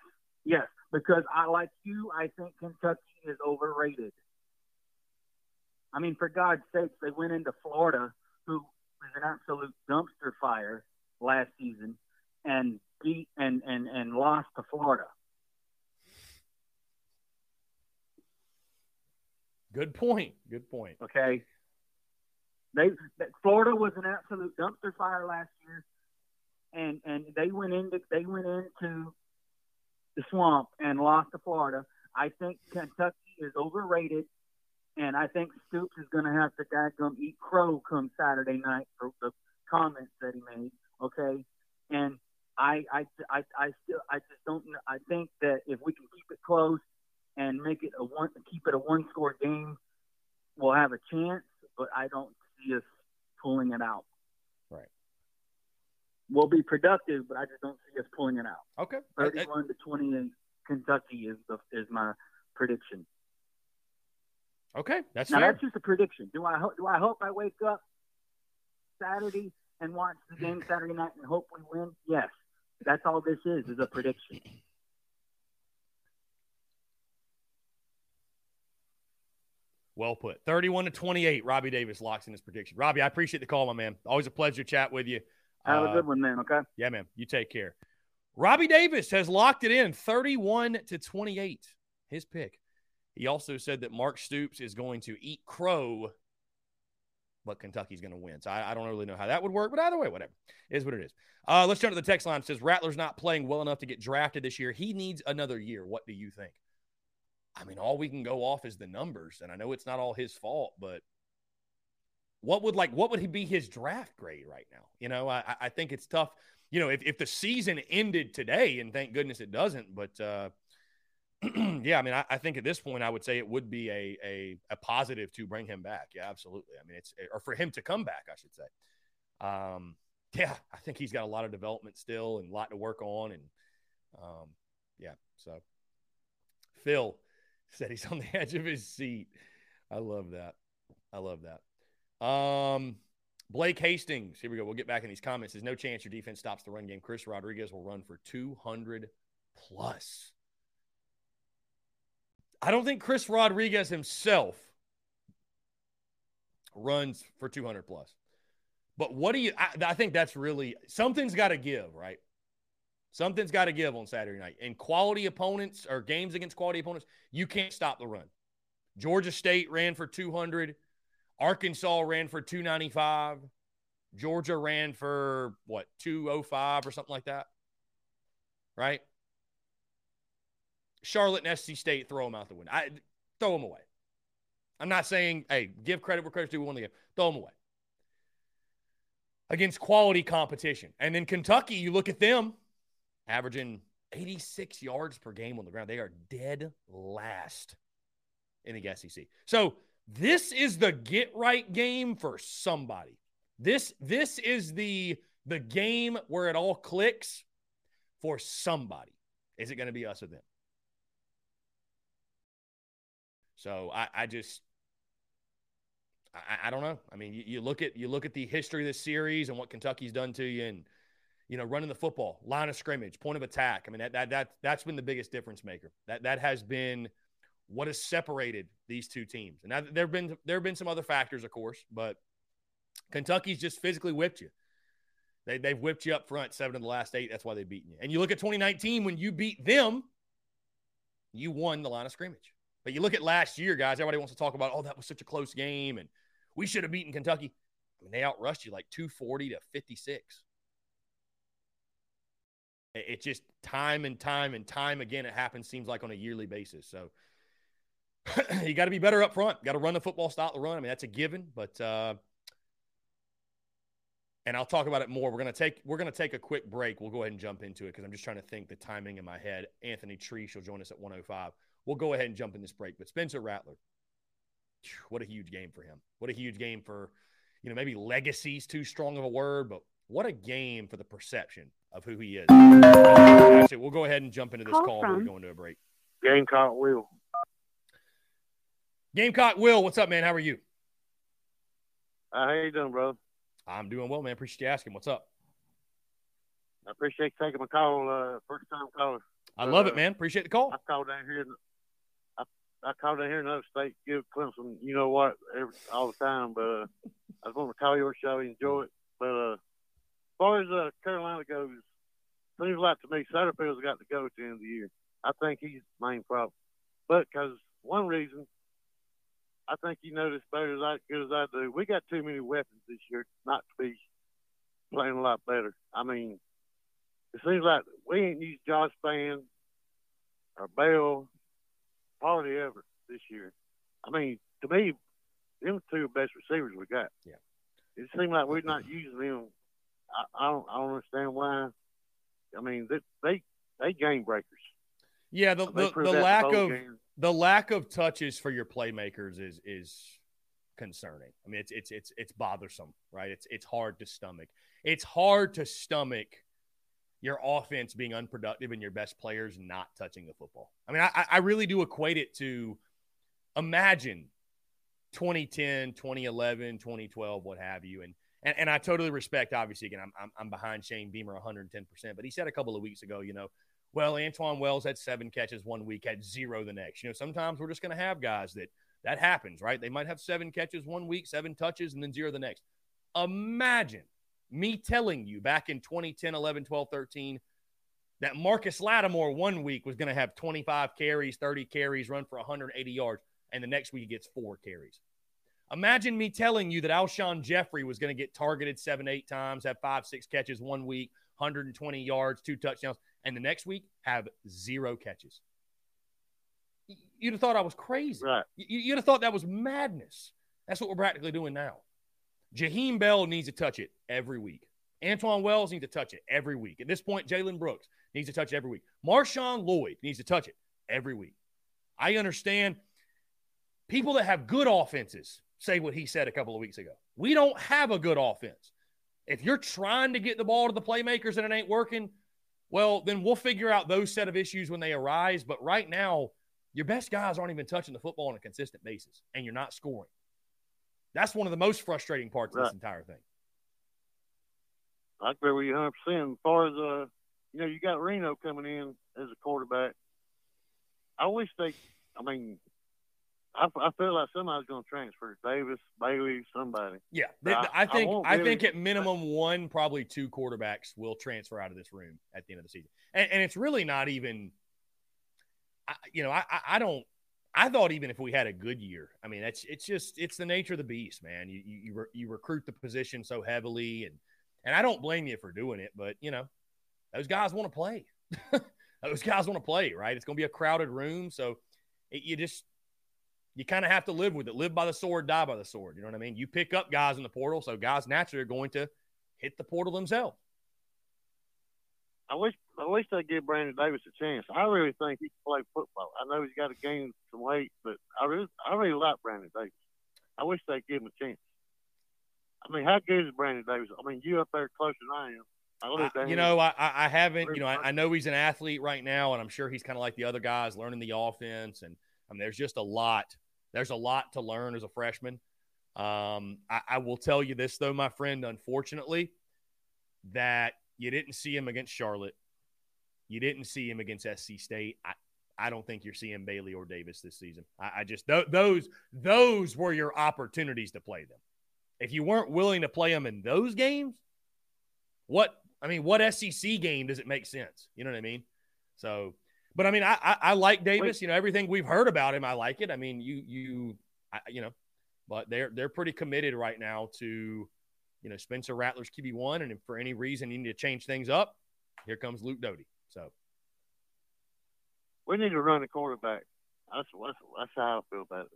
because I think Kentucky is overrated. I mean, for God's sakes, they went into Florida, who was an absolute dumpster fire last season, and beat and lost to Florida. Good point. Okay. Florida was an absolute dumpster fire last year, and they went into the swamp and lost to Florida. I think Kentucky is overrated, and I think Stoops is going to have to dadgum eat crow come Saturday night for the comments that he made. Okay, and I think that if we can keep it close and keep it a one-score game, we'll have a chance. But I don't see us pulling it out. Right. We'll be productive, but I just don't see us pulling it out. Okay. 31-28, Kentucky is my prediction. Okay, that's just a prediction. Do I hope I wake up Saturday and watch the game Saturday night and hope we win? Yes, that's all this is a prediction. Well put. 31-28. Robbie Davis locks in his prediction. Robbie, I appreciate the call, my man. Always a pleasure to chat with you. Have a good one, man. Okay. Yeah, man. You take care. Robbie Davis has locked it in. 31-28. His pick. He also said that Mark Stoops is going to eat crow, but Kentucky's going to win. So I don't really know how that would work, but either way, whatever. It is what it is. Let's jump to the text line. It says Rattler's not playing well enough to get drafted this year. He needs another year. What do you think? I mean, all we can go off is the numbers, and I know it's not all his fault, but what would he be his draft grade right now? You know, I think it's tough. You know, if the season ended today, and thank goodness it doesn't, but yeah, I mean, I think at this point I would say it would be a positive to bring him back. Yeah, absolutely. I mean, or for him to come back, I should say. Yeah, I think he's got a lot of development still and a lot to work on, and yeah. So Phil said he's on the edge of his seat. I love that. Blake Hastings, here we go. We'll get back in these comments. There's no chance your defense stops the run game. Chris Rodriguez will run for 200+. I don't think Chris Rodriguez himself runs for 200+. But what do you – I think that's really – something's got to give, right? Something's got to give on Saturday night. And quality opponents or games against quality opponents, you can't stop the run. Georgia State ran for 200. Arkansas ran for 295. Georgia ran for, 205 or something like that, right? Charlotte and SC State, throw them out the window. Throw them away. I'm not saying, hey, give credit where credit's due. We won the game. Throw them away. Against quality competition. And then Kentucky, you look at them, averaging 86 yards per game on the ground. They are dead last in the SEC. So this is the get-right game for somebody. This is the game where it all clicks for somebody. Is it going to be us or them? So I don't know. I mean, you look at the history of this series and what Kentucky's done to you, and running the football, line of scrimmage, point of attack. I mean, that's been the biggest difference maker. That has been what has separated these two teams. And now there have been some other factors, of course, but Kentucky's just physically whipped you. They've whipped you up front 7 of the last 8. That's why they've beaten you. And you look at 2019, when you beat them, you won the line of scrimmage. But you look at last year, guys, everybody wants to talk about, that was such a close game, and we should have beaten Kentucky. I mean, they outrushed you like 240 to 56. It just time and time again, it happens, seems like on a yearly basis. So you got to be better up front. Got to run the football, stop the run. I mean, that's a given, but and I'll talk about it more. We're going to take a quick break. We'll go ahead and jump into it, cuz I'm just trying to think the timing in my head. Anthony Treash will join us at 1:05. We'll go ahead and jump in this break. But Spencer Rattler, what a huge game for him. What a huge game for, maybe legacy's too strong of a word, but what a game for the perception of who he is. Actually, we'll go ahead and jump into this call when we're going to a break. Gamecock Will. Gamecock Will, what's up, man? How are you? How you doing, bro? I'm doing well, man. Appreciate you asking. What's up? I appreciate you taking my call, first-time caller. I love it, man. Appreciate the call. I call down here in another state, give Clemson, all the time. But I just want to call your show, enjoy it. But as far as Carolina goes, seems like to me Satterfield's got to go at the end of the year. I think he's the main problem. But because one reason, I think you know this better as I do. We got too many weapons this year not to be playing a lot better. I mean, it seems like we ain't used Josh Span or Bell hardly ever this year. I mean, to me, them two are best receivers we got. Yeah. It seems like we're not using them. I don't understand why. I mean, they game breakers. Yeah, the lack of touches for your playmakers is concerning. I mean, it's bothersome, right? It's hard to stomach. It's hard to stomach your offense being unproductive and your best players not touching the football. I mean, I really do equate it to, imagine 2010, 2011, 2012, what have you. And I totally respect, obviously, again, I'm behind Shane Beamer 110%, but he said a couple of weeks ago, well, Antoine Wells had 7 catches one week, had 0 the next. Sometimes we're just going to have guys that happens, right? They might have 7 catches one week, 7 touches, and then 0 the next. Imagine me telling you back in 2010, 11, 12, 13, that Marcus Lattimore one week was going to have 25 carries, 30 carries, run for 180 yards, and the next week he gets 4 carries. Imagine me telling you that Alshon Jeffrey was going to get targeted 7, 8 times, have 5, 6 catches one week, 120 yards, 2 touchdowns, and the next week have 0 catches. You'd have thought I was crazy. Right. You'd have thought that was madness. That's what we're practically doing now. Jaheim Bell needs to touch it every week. Antoine Wells needs to touch it every week. At this point, Jalen Brooks needs to touch it every week. Marshawn Lloyd needs to touch it every week. I understand people that have good offenses say what he said a couple of weeks ago. We don't have a good offense. If you're trying to get the ball to the playmakers and it ain't working, well, then we'll figure out those set of issues when they arise. But right now, your best guys aren't even touching the football on a consistent basis, and you're not scoring. That's one of the most frustrating parts of this entire thing. I agree with you 100%. As far as, you got Reno coming in as a quarterback. I wish I feel like somebody's going to transfer. Davis, Bailey, somebody. Yeah. I think at minimum one, probably 2 quarterbacks will transfer out of this room at the end of the season. And it's really not even, I, you know, I don't, I thought even if we had a good year, I mean, it's the nature of the beast, man. You recruit the position so heavily, and I don't blame you for doing it, but you know, those guys want to play. Those guys want to play, right? It's going to be a crowded room, so you kind of have to live with it. Live by the sword, die by the sword. You know what I mean? You pick up guys in the portal, so guys naturally are going to hit the portal themselves. I wish at least they give Brandon Davis a chance. I really think he can play football. I know he's got to gain some weight, but I really like Brandon Davis. I wish they'd give him a chance. I mean, how good is Brandon Davis? I mean, you up there closer than I am. I haven't. You know, I know he's an athlete right now, and I'm sure he's kind of like the other guys, learning the offense. And I mean, there's just a lot. There's a lot to learn as a freshman. I will tell you this though, my friend. Unfortunately, that you didn't see him against Charlotte. You didn't see him against SC State. I don't think you're seeing Bailey or Davis this season. Those were your opportunities to play them. If you weren't willing to play them in those games, what SEC game does it make sense? You know what I mean? So, but I mean, I like Davis. You know, everything we've heard about him, I like it. I mean, but they're pretty committed right now to, you know, Spencer Rattler's QB1, and if for any reason you need to change things up, here comes Luke Doty. So we need to run the quarterback. That's how I feel about it.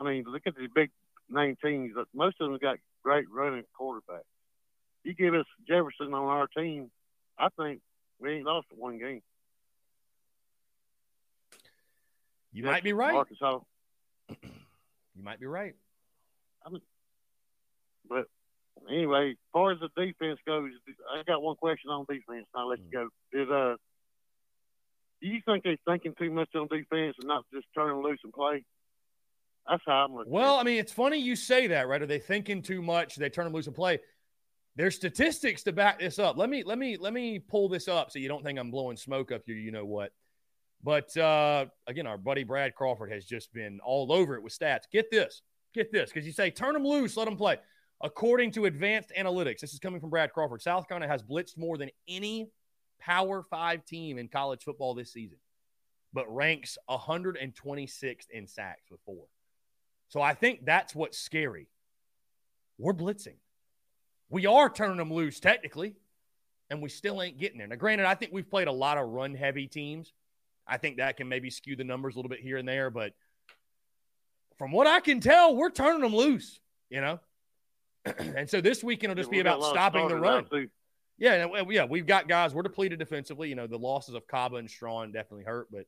I mean, look at the big name teams. Most of them got great running quarterbacks. You give us Jefferson on our team, I think we ain't lost one game. You might be right. Arkansas. You might be right. I mean, but anyway, as far as the defense goes, I got one question on defense, and I'll let you go. Do you think they're thinking too much on defense and not just turning loose and play? That's how I'm looking. Well, I mean, it's funny you say that, right? Are they thinking too much? They turn them loose and play. There's statistics to back this up. Let me pull this up so you don't think I'm blowing smoke up your you-know-what. But, again, our buddy Brad Crawford has just been all over it with stats. Get this, because you say turn them loose, let them play. According to advanced analytics, this is coming from Brad Crawford, South Carolina has blitzed more than any Power 5 team in college football this season, but ranks 126th in sacks with 4. So I think that's what's scary. We're blitzing. We are turning them loose technically, and we still ain't getting there. Now, granted, I think we've played a lot of run-heavy teams. I think that can maybe skew the numbers a little bit here and there, but from what I can tell, we're turning them loose, you know? And so this weekend will just be about stopping the run. Yeah, we've got guys. We're depleted defensively. You know, the losses of Caba and Strawn definitely hurt, but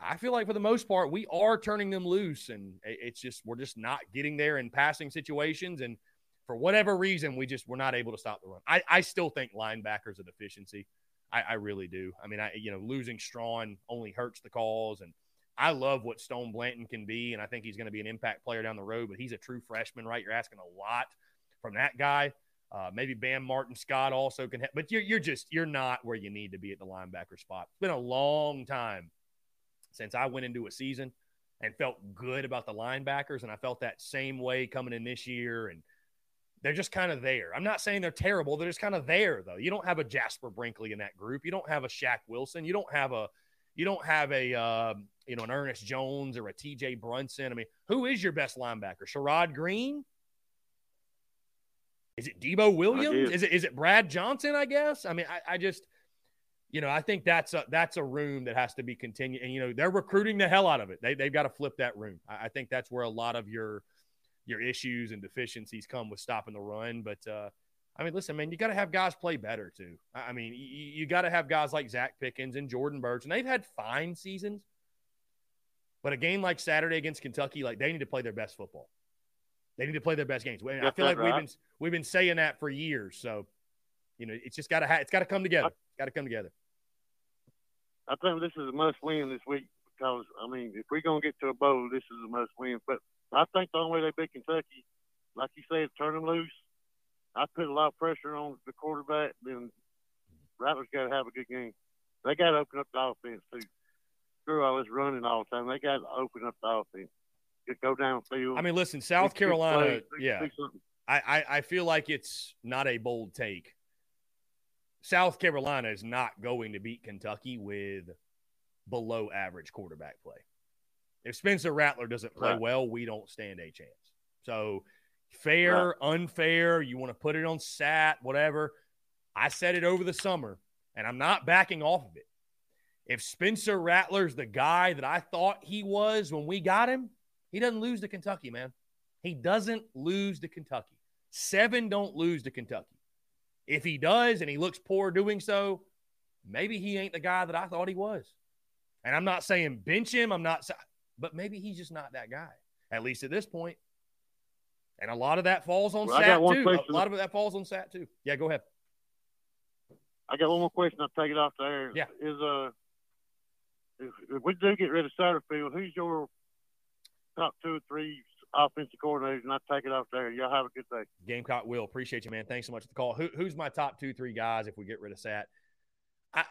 I feel like for the most part, we are turning them loose, and it's just we're just not getting there in passing situations, and for whatever reason, we're not able to stop the run. I still think linebackers are deficiency. I really do. I mean, losing Strawn only hurts the cause, and I love what Stone Blanton can be, and I think he's going to be an impact player down the road, but he's a true freshman, right? You're asking a lot from that guy. Maybe Bam Martin-Scott also can help, but you're not where you need to be at the linebacker spot. It's been a long time since I went into a season and felt good about the linebackers, and I felt that same way coming in this year, and they're just kind of there. I'm not saying they're terrible. They're just kind of there, though. You don't have a Jasper Brinkley in that group. You don't have a Shaq Wilson. You don't have an Ernest Jones or a T.J. Brunson. I mean, who is your best linebacker? Sherrod Green? Is it Debo Williams? Is it Brad Johnson, I guess? I mean, I think that's a room that has to be continued. And, you know, they're recruiting the hell out of it. They've got to flip that room. I think that's where a lot of your issues and deficiencies come with stopping the run. But, I mean, listen, man, you got to have guys play better too. I mean, you got to have guys like Zach Pickens and Jordan Burch, and they've had fine seasons. But a game like Saturday against Kentucky, like they need to play their best football. They need to play their best games. I feel like we've been saying that for years. So, you know, it's just got to come together. I think this is a must win this week because, I mean, if we're going to get to a bowl, this is a must win. But I think the only way they beat Kentucky, like you said, turn them loose. I put a lot of pressure on the quarterback. Then Rattler's got to have a good game. They got to open up the offense, too. Screw all this running all the time. They got to open up the offense. Just go downfield. I mean, listen, South Carolina, yeah. I feel like it's not a bold take. South Carolina is not going to beat Kentucky with below average quarterback play. If Spencer Rattler doesn't play well, we don't stand a chance. So fair, unfair, you want to put it on Sat, whatever. I said it over the summer, and I'm not backing off of it. If Spencer Rattler's the guy that I thought he was when we got him, he doesn't lose to Kentucky, man. He doesn't lose to Kentucky. 7 don't lose to Kentucky. If he does and he looks poor doing so, maybe he ain't the guy that I thought he was. And I'm not saying bench him. I'm not – but maybe he's just not that guy, at least at this point. And a lot of that falls on Sat, too. A lot of that falls on Sat, too. Yeah, go ahead. I got one more question. I'll take it off the air. Yeah. If we do get rid of Satterfield, who's your top 2 or 3 offensive coordinators? And I take it off there. Y'all have a good day. Gamecock Will. Appreciate you, man. Thanks so much for the call. Who's my top 2, 3 guys if we get rid of Sat?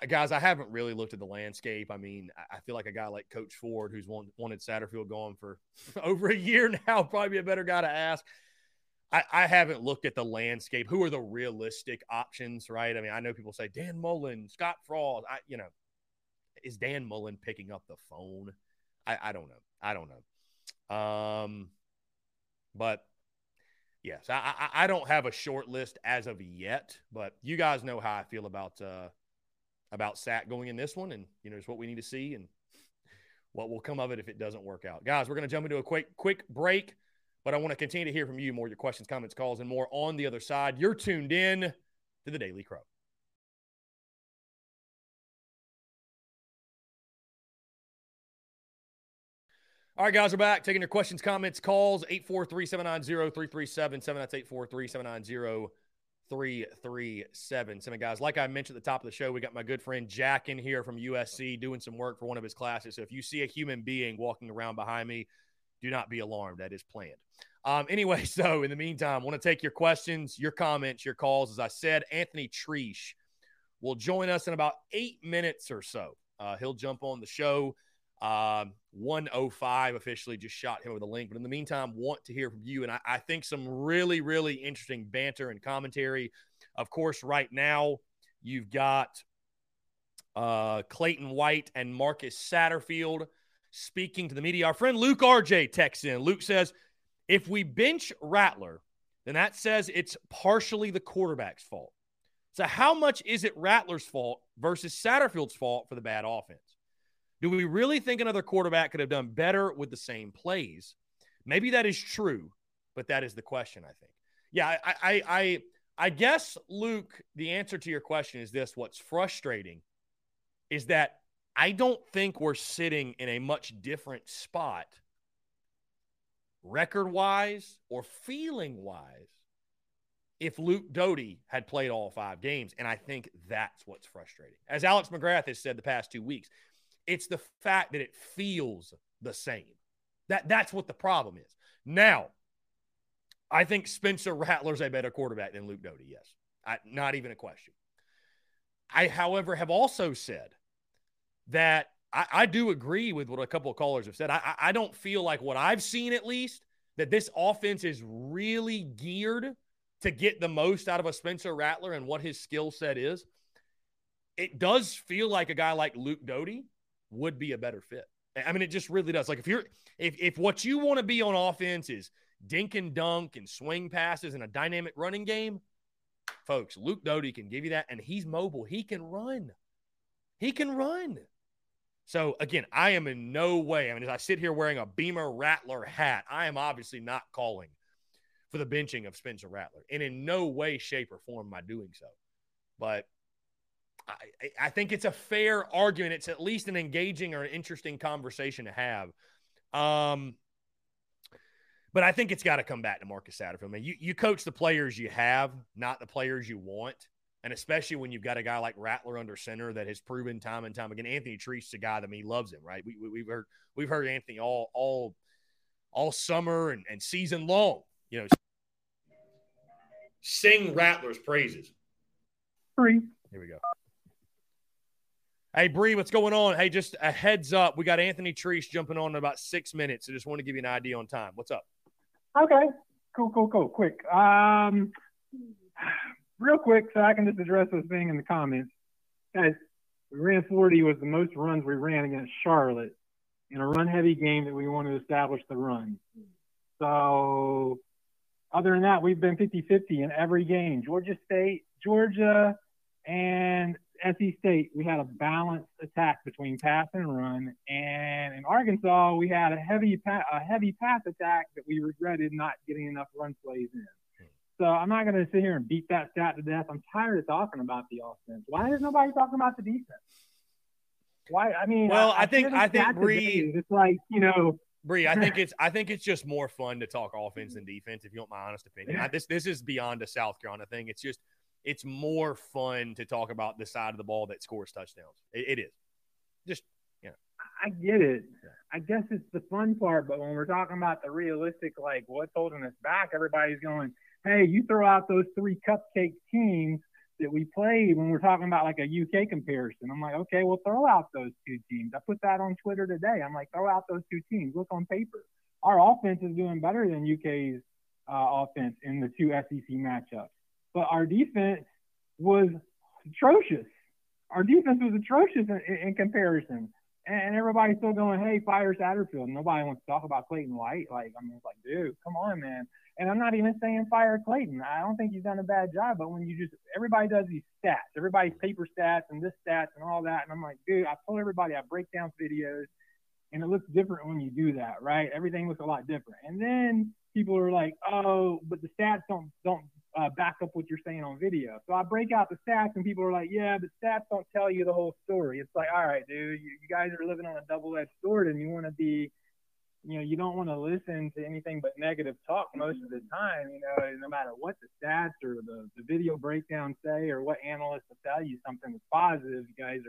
Guys, I haven't really looked at the landscape. I mean, I feel like a guy like Coach Ford, who's wanted Satterfield gone for over a year now, probably be a better guy to ask. I haven't looked at the landscape. Who are the realistic options, right? I mean, I know people say Dan Mullen, Scott Frost. Is Dan Mullen picking up the phone? I don't know. I don't know. But, yes, I don't have a short list as of yet, but you guys know how I feel about Sat going in this one, and, it's what we need to see and what will come of it if it doesn't work out. Guys, we're going to jump into a quick break, but I want to continue to hear from you more, your questions, comments, calls, and more on the other side. You're tuned in to The Daily Crow. All right, guys, we're back. Taking your questions, comments, calls, 843-790-3377. That's 843-790-3377. Guys, like I mentioned at the top of the show, we got my good friend Jack in here from USC doing some work for one of his classes. So if you see a human being walking around behind me, do not be alarmed. That is planned. Anyway, so in the meantime, I want to take your questions, your comments, your calls. As I said, Anthony Treash will join us in about 8 minutes or so. He'll jump on the show. 105 officially just shot him with a link. But in the meantime, want to hear from you. And I think some really, really interesting banter and commentary. Of course, right now you've got Clayton White and Marcus Satterfield speaking to the media. Our friend Luke RJ texts in. Luke says, if we bench Rattler, then that says it's partially the quarterback's fault. So how much is it Rattler's fault versus Satterfield's fault for the bad offense? Do we really think another quarterback could have done better with the same plays? Maybe that is true, but that is the question, I think. Yeah, I guess, Luke, the answer to your question is this. What's frustrating is that I don't think we're sitting in a much different spot record-wise or feeling-wise if Luke Doty had played all 5 games, and I think that's what's frustrating. As Alex McGrath has said the past 2 weeks, it's the fact that it feels the same. That's what the problem is. Now, I think Spencer Rattler's a better quarterback than Luke Doty, yes. Not even a question. I, however, have also said that I do agree with what a couple of callers have said. I don't feel like what I've seen, at least, that this offense is really geared to get the most out of a Spencer Rattler and what his skill set is. It does feel like a guy like Luke Doty would be a better fit. I mean, it just really does. Like, if what you want to be on offense is dink and dunk and swing passes and a dynamic running game, folks, Luke Doty can give you that, and he's mobile. He can run. He can run. So, again, I am in no way. I mean, as I sit here wearing a Beamer Rattler hat, I am obviously not calling for the benching of Spencer Rattler. And in no way, shape, or form am I doing so. But I think it's a fair argument. It's at least an engaging or an interesting conversation to have. But I think it's got to come back to Marcus Satterfield. I mean, you coach the players you have, not the players you want, and especially when you've got a guy like Rattler under center that has proven time and time again. Anthony Treash is a guy that he loves him, right? We've heard Anthony all summer and season long, sing Rattler's praises. Three. Here we go. Hey, Bree, what's going on? Hey, just a heads up. We got Anthony Treash jumping on in about 6 minutes. I just want to give you an idea on time. What's up? Okay. Cool. Quick. Real quick, so I can just address this thing in the comments. Guys, We ran 40 was the most runs we ran against Charlotte in a run-heavy game that we wanted to establish the run. So other than that, we've been 50-50 in every game. Georgia and SC State, we had a balanced attack between pass and run. And in Arkansas, we had a heavy pass attack that we regretted not getting enough run plays in. So I'm not going to sit here and beat that stat to death. I'm tired of talking about the offense. Why is nobody talking about the defense? Why? I mean, well, I think Bree, it's like, you know, Bree, I think it's just more fun to talk offense than defense. If you want my honest opinion, this is beyond a South Carolina thing. It's just, it's more fun to talk about the side of the ball that scores touchdowns. It is just, yeah. You know. I get it. I guess it's the fun part, but when we're talking about the realistic, like what's holding us back, everybody's going, hey, you throw out those three cupcake teams that we played when we're talking about like a UK comparison. I'm like, okay, well, throw out those two teams. I put that on Twitter today. I'm like, throw out those two teams. Look on paper. Our offense is doing better than UK's offense in the two SEC matchups. But our defense was atrocious. Our defense was atrocious in comparison. And everybody's still going, hey, fire Satterfield. Nobody wants to talk about Clayton White. Like, I mean, it's like, dude, come on, man. And I'm not even saying fire Clayton. I don't think he's done a bad job. But when you just – everybody does these stats. Everybody's paper stats and this stats and all that. And I'm like, dude, I told everybody I break down videos, and it looks different when you do that, right? Everything looks a lot different. And then people are like, oh, but the stats don't back up what you're saying on video. So I break out the stats, and people are like, yeah, but stats don't tell you the whole story. It's like, all right, dude, you guys are living on a double-edged sword, and you want to be – you know, you don't want to listen to anything but negative talk most of the time, you know, no matter what the stats or the video breakdown say or what analysts will tell you something that's positive, you guys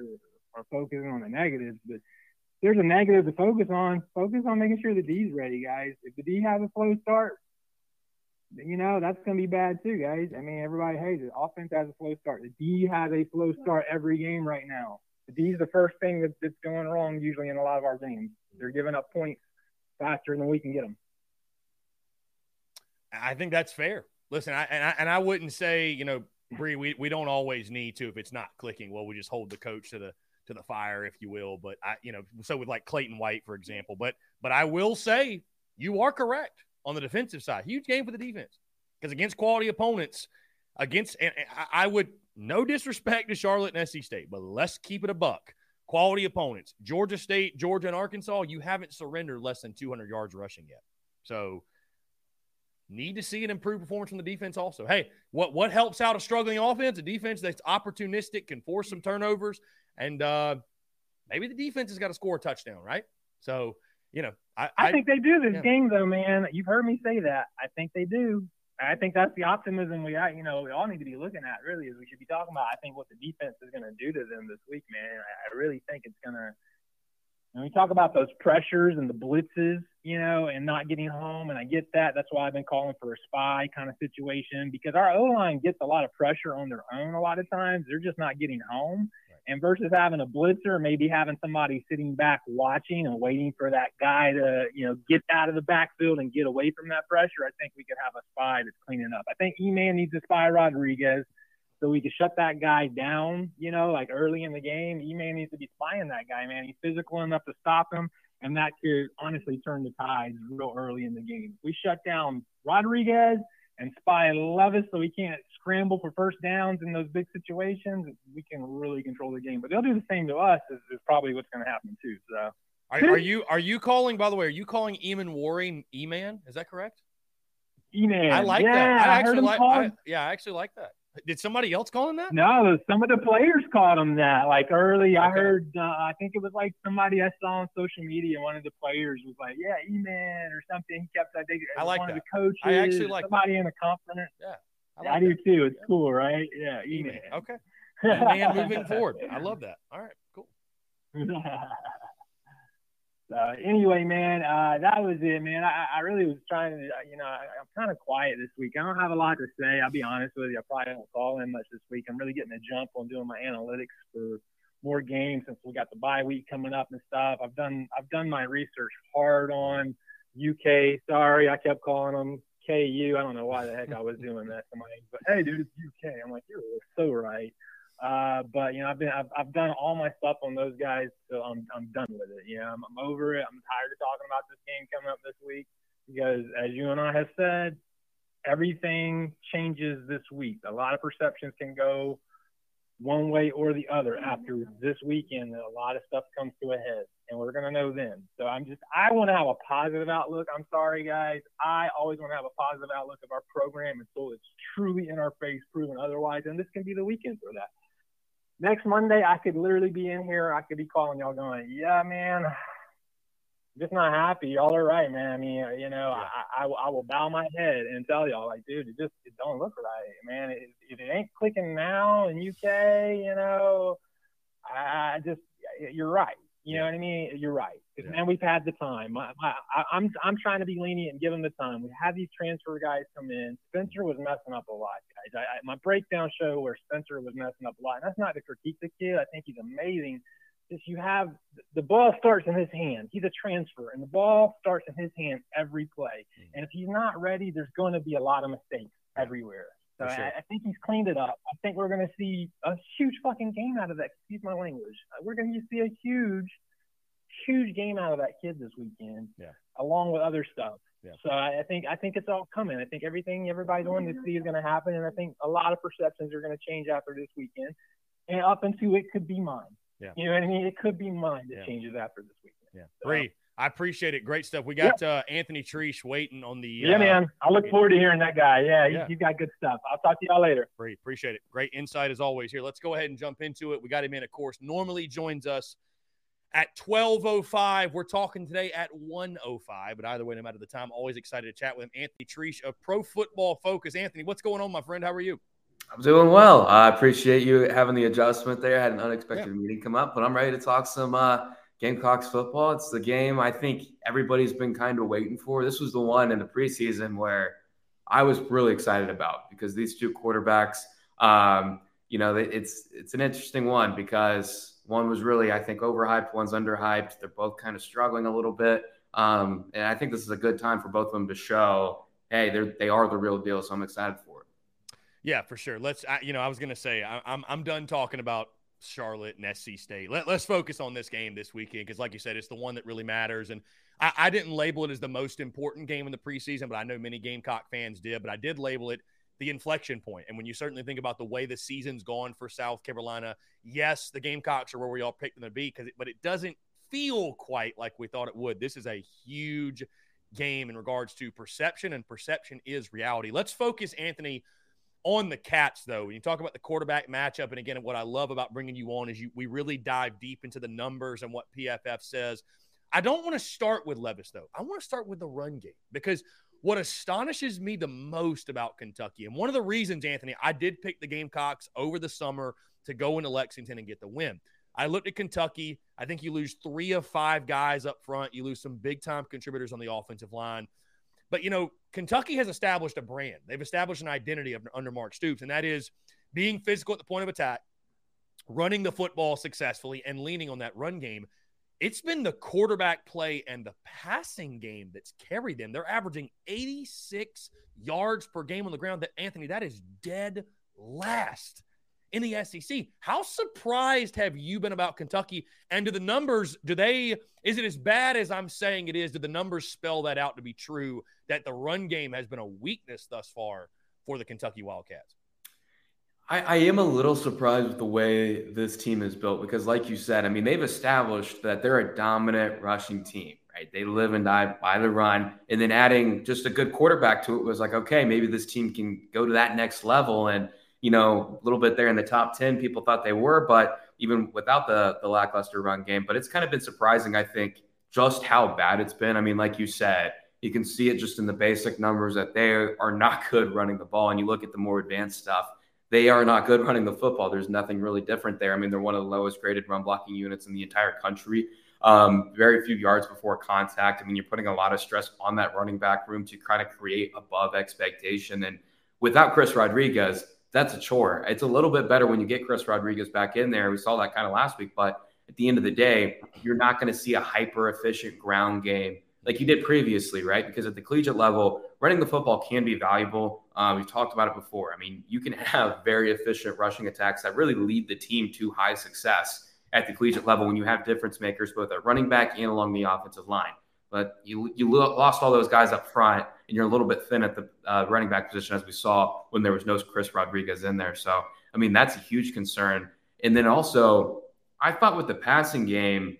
are focusing on the negatives. But there's a negative to focus on. Focus on making sure the D's ready, guys. If the D has a slow start, you know, that's going to be bad too, guys. I mean, everybody hates it. Offense has a slow start. The D has a slow start every game right now. The D's the first thing that's going wrong usually in a lot of our games. They're giving up points faster than we can get them. I think that's fair. Listen, I wouldn't say, you know, Bree, we don't always need to, if it's not clicking, well, we just hold the coach to the fire, if you will. But I, you know, so with like Clayton White, for example, but I will say you are correct on the defensive side. Huge game for the defense, because against quality opponents, and I would, no disrespect to Charlotte and SC State, but let's keep it a buck. Quality opponents, Georgia State, Georgia, and Arkansas, you haven't surrendered less than 200 yards rushing yet. So need to see an improved performance from the defense also. Hey, what helps out a struggling offense? A defense that's opportunistic, can force some turnovers, and maybe the defense has got to score a touchdown, right? So, you know. I think they do this game, though, man. You've heard me say that. I think they do. I think that's the optimism we all need to be looking at, really, is we should be talking about, I think, what the defense is going to do to them this week, man. I really think it's going to – when we talk about those pressures and the blitzes, you know, and not getting home, and I get that. That's why I've been calling for a spy kind of situation, because our O-line gets a lot of pressure on their own a lot of times. They're just not getting home. And versus having a blitzer, maybe having somebody sitting back watching and waiting for that guy to, you know, get out of the backfield and get away from that pressure, I think we could have a spy that's cleaning up. I think E-Man needs to spy Rodriguez so we can shut that guy down, you know, like early in the game. E-Man needs to be spying that guy, man. He's physical enough to stop him, and that could honestly turn the tides real early in the game. We shut down Rodriguez and spy Levis so he can't scramble for first downs in those big situations, we can really control the game. But they'll do the same to us is probably what's going to happen too. So are you calling, by the way, are you calling Eamon Warren E-Man? Is that correct? E-Man. I like that. I actually like that. Did somebody else call him that? No, some of the players called him that. Like early, okay. I heard, I think it was like somebody I saw on social media. One of the players was like, "Yeah, E-Man" or something. He kept that. I like one that. Of the coaches. I actually like somebody that. In the conference. Yeah, I do too. It's cool, right? Yeah, E-Man. Okay, E-Man moving forward. I love that. All right, cool. Anyway, man, that was it, man. I really was trying to, you know, I'm kind of quiet this week. I don't have a lot to say. I'll be honest with you. I probably don't call in much this week. I'm really getting a jump on doing my analytics for more games since we got the bye week coming up and stuff. I've done my research hard on UK. Sorry, I kept calling them KU. I don't know why the heck I was doing that to my, but hey, dude, it's UK. I'm like, you're so right. But you know, I've done all my stuff on those guys, so I'm done with it. You know, I'm over it. I'm tired of talking about this game coming up this week because, as you and I have said, everything changes this week. A lot of perceptions can go one way or the other after this weekend. A lot of stuff comes to a head, and we're gonna know then. So I want to have a positive outlook. I'm sorry, guys. I always want to have a positive outlook of our program until it's truly in our face, proven otherwise. And this can be the weekend for that. Next Monday, I could literally be in here. I could be calling y'all going, yeah, man, just not happy. Y'all are right, man. I mean, you know, yeah. I will bow my head and tell y'all, like, dude, it don't look right, man. If it ain't clicking now in UK, you know, you're right. You know what I mean? You're right. Yeah. Man, we've had the time. I'm trying to be lenient and give them the time. We had these transfer guys come in. Spencer was messing up a lot, guys. My breakdown show where Spencer was messing up a lot. And that's not to critique the kid. I think he's amazing. Just you have the ball starts in his hand. He's a transfer, and the ball starts in his hand every play. Mm-hmm. And if he's not ready, there's going to be a lot of mistakes everywhere. So sure. I think he's cleaned it up. I think we're going to see a huge fucking game out of that. Excuse my language. We're going to see a huge game out of that kid this weekend, along with other stuff. Yeah. So I think it's all coming. I think everything everybody's wanting to see is going to happen, and I think a lot of perceptions are going to change after this weekend. And up into it could be mine. Yeah. You know what I mean? It could be mine that changes after this weekend. Yeah. So, Bree, I appreciate it. Great stuff. We got Anthony Treash waiting on the – Yeah, man. I look forward to hearing that guy. Yeah, he's got good stuff. I'll talk to y'all later. Bree, appreciate it. Great insight as always here. Let's go ahead and jump into it. We got him in, of course. Normally joins us at 12:05. We're talking today at 1:05, but either way, no matter the time, always excited to chat with him. Anthony Treash of Pro Football Focus. Anthony, what's going on, my friend? How are you? I'm doing well. I appreciate you having the adjustment there. I had an unexpected meeting come up, but I'm ready to talk some Gamecocks football. It's the game I think everybody's been kind of waiting for. This was the one in the preseason where I was really excited about because these two quarterbacks, you know, it's an interesting one because one was really, I think, overhyped, one's underhyped. They're both kind of struggling a little bit. And I think this is a good time for both of them to show, hey, they are the real deal, so I'm excited for it. Yeah, for sure. I was going to say, I'm done talking about Charlotte and SC State. Let's focus on this game this weekend because, like you said, it's the one that really matters. And I didn't label it as the most important game in the preseason, but I know many Gamecock fans did. But I did label it the inflection point. And when you certainly think about the way the season's gone for South Carolina, yes, the Gamecocks are where we all picked them to be, but it doesn't feel quite like we thought it would. This is a huge game in regards to perception, and perception is reality. Let's focus, Anthony, on the Cats, though. When you talk about the quarterback matchup, and again, what I love about bringing you on is we really dive deep into the numbers and what PFF says. I don't want to start with Levis, though. I want to start with the run game, because what astonishes me the most about Kentucky, and one of the reasons, Anthony, I did pick the Gamecocks over the summer to go into Lexington and get the win. I looked at Kentucky. I think you lose 3 of 5 guys up front. You lose some big-time contributors on the offensive line. But, you know, Kentucky has established a brand. They've established an identity under Mark Stoops, and that is being physical at the point of attack, running the football successfully, and leaning on that run game. It's been the quarterback play and the passing game that's carried them. They're averaging 86 yards per game on the ground. Anthony, that is dead last in the SEC. How surprised have you been about Kentucky? And do the numbers, is it as bad as I'm saying it is? Do the numbers spell that out to be true, that the run game has been a weakness thus far for the Kentucky Wildcats? I am a little surprised with the way this team is built because, like you said, I mean, they've established that they're a dominant rushing team, right? They live and die by the run. And then adding just a good quarterback to it was like, okay, maybe this team can go to that next level. And you know, a little bit there in the top 10, people thought they were, but even without the lackluster run game, but it's kind of been surprising, I think, just how bad it's been. I mean, like you said, you can see it just in the basic numbers that they are not good running the ball. And you look at the more advanced stuff, they are not good running the football. There's nothing really different there. I mean, they're one of the lowest graded run blocking units in the entire country. Very few yards before contact. I mean, you're putting a lot of stress on that running back room to kind of create above expectation. And without Chris Rodriguez, that's a chore. It's a little bit better when you get Chris Rodriguez back in there. We saw that kind of last week, but at the end of the day, you're not going to see a hyper efficient ground game like you did previously, right? Because at the collegiate level, running the football can be valuable. We've talked about it before. I mean, you can have very efficient rushing attacks that really lead the team to high success at the collegiate level when you have difference makers, both at running back and along the offensive line. But you lost all those guys up front, and you're a little bit thin at the running back position, as we saw when there was no Chris Rodriguez in there. So, I mean, that's a huge concern. And then also, I thought with the passing game,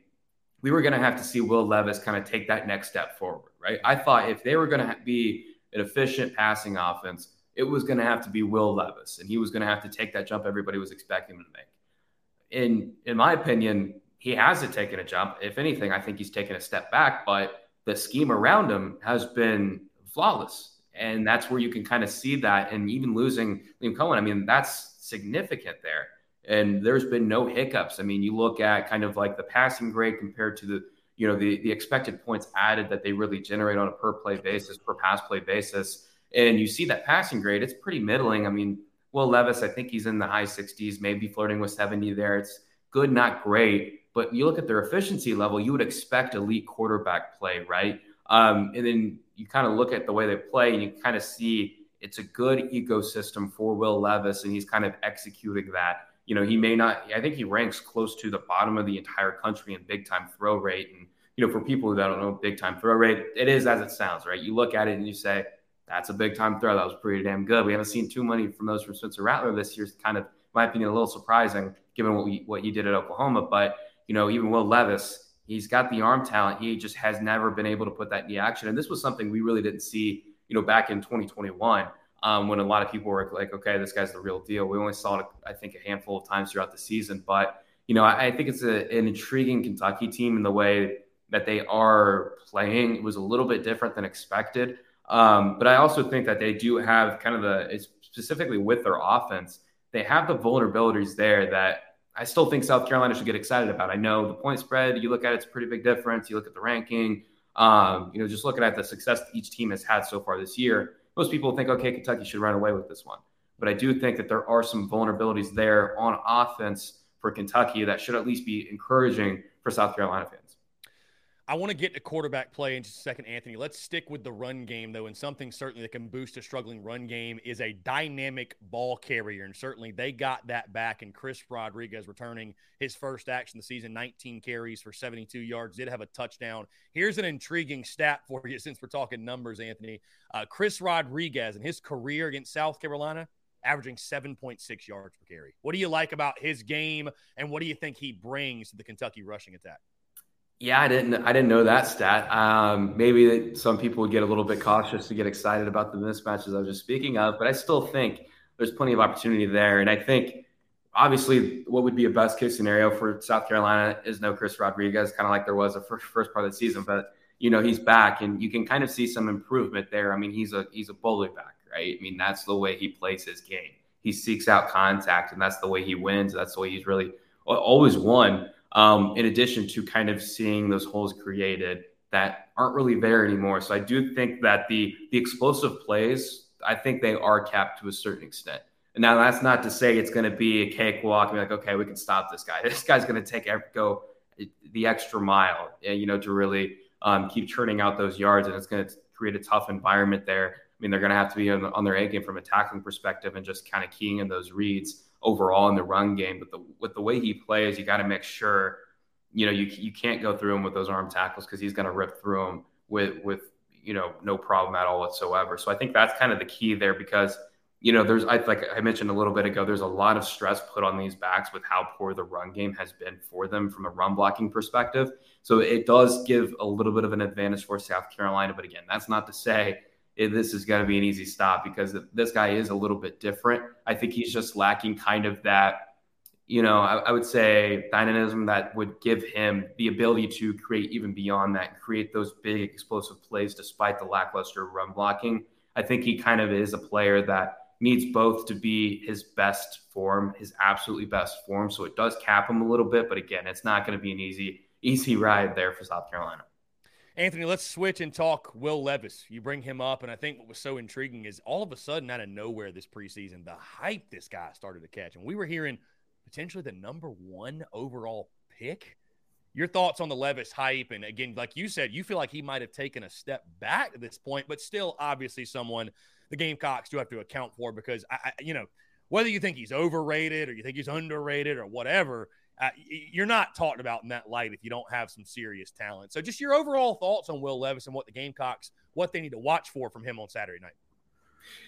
we were going to have to see Will Levis kind of take that next step forward, right? I thought if they were going to be an efficient passing offense, it was going to have to be Will Levis, and he was going to have to take that jump everybody was expecting him to make. In my opinion, he hasn't taken a jump. If anything, I think he's taken a step back, but the scheme around him has been flawless. And that's where you can kind of see that. And even losing Liam Cohen, I mean, that's significant there. And there's been no hiccups. I mean, you look at kind of like the passing grade compared to the, you know, the expected points added that they really generate on a per play basis, per pass play basis. And you see that passing grade, it's pretty middling. I mean, Will Levis, I think he's in the high 60s, maybe flirting with 70 there. It's good, not great. But you look at their efficiency level, you would expect elite quarterback play, right? And then you kind of look at the way they play, and you kind of see it's a good ecosystem for Will Levis, and he's kind of executing that. You know, he may not – I think he ranks close to the bottom of the entire country in big-time throw rate. And, you know, for people who don't know big-time throw rate, it is as it sounds, right? You look at it and you say – that's a big-time throw. That was pretty damn good. We haven't seen too many from those from Spencer Rattler this year. It's kind of, in my opinion, a little surprising given what he did at Oklahoma. But, you know, even Will Levis, he's got the arm talent. He just has never been able to put that in action. And this was something we really didn't see, you know, back in 2021 when a lot of people were like, okay, this guy's the real deal. We only saw it, I think, a handful of times throughout the season. But, you know, I think it's an intriguing Kentucky team in the way that they are playing. It was a little bit different than expected. But I also think that they do have kind of specifically with their offense, they have the vulnerabilities there that I still think South Carolina should get excited about. I know the point spread, you look at it's a pretty big difference. You look at the ranking, you know, just looking at the success that each team has had so far this year, most people think, okay, Kentucky should run away with this one. But I do think that there are some vulnerabilities there on offense for Kentucky that should at least be encouraging for South Carolina fans. I want to get to quarterback play in just a second, Anthony. Let's stick with the run game, though, and something certainly that can boost a struggling run game is a dynamic ball carrier, and certainly they got that back, and Chris Rodriguez returning his first action of the season, 19 carries for 72 yards, did have a touchdown. Here's an intriguing stat for you since we're talking numbers, Anthony. Chris Rodriguez in his career against South Carolina, averaging 7.6 yards per carry. What do you like about his game, and what do you think he brings to the Kentucky rushing attack? Yeah, I didn't know that stat. Maybe some people would get a little bit cautious to get excited about the mismatches I was just speaking of, but I still think there's plenty of opportunity there. And I think, obviously, what would be a best-case scenario for South Carolina is no Chris Rodriguez, kind of like there was the first part of the season. But, you know, he's back, and you can kind of see some improvement there. I mean, he's a bully back, right? I mean, that's the way he plays his game. He seeks out contact, and that's the way he wins. That's the way he's really always won. In addition to kind of seeing those holes created that aren't really there anymore. So I do think that the explosive plays, I think they are capped to a certain extent. And now that's not to say it's going to be a cakewalk and be like, okay, we can stop this guy. This guy's going to go the extra mile, you know, to really keep churning out those yards. And it's going to create a tough environment there. I mean, they're going to have to be on their A game from a tackling perspective and just kind of keying in those reads overall in the run game. But with the way he plays, you got to make sure, you know, you can't go through him with those arm tackles because he's going to rip through him with, you know, no problem at all whatsoever. So I think that's kind of the key there because, you know, like I mentioned a little bit ago, there's a lot of stress put on these backs with how poor the run game has been for them from a run blocking perspective. So it does give a little bit of an advantage for South Carolina. But again, that's not to say this is going to be an easy stop because this guy is a little bit different. I think he's just lacking kind of that, you know, I would say dynamism that would give him the ability to create even beyond that, create those big explosive plays despite the lackluster run blocking. I think he kind of is a player that needs both to be his best form, his absolutely best form. So it does cap him a little bit, but again, it's not going to be an easy ride there for South Carolina. Anthony, let's switch and talk Will Levis. You bring him up, and I think what was so intriguing is all of a sudden out of nowhere this preseason, the hype this guy started to catch. And we were hearing potentially the number 1 overall pick. Your thoughts on the Levis hype, and again, like you said, you feel like he might have taken a step back at this point, but still obviously someone the Gamecocks do have to account for, because, you know, whether you think he's overrated or you think he's underrated or whatever, you're not talked about in that light if you don't have some serious talent. So just your overall thoughts on Will Levis and what the Gamecocks, what they need to watch for from him on Saturday night.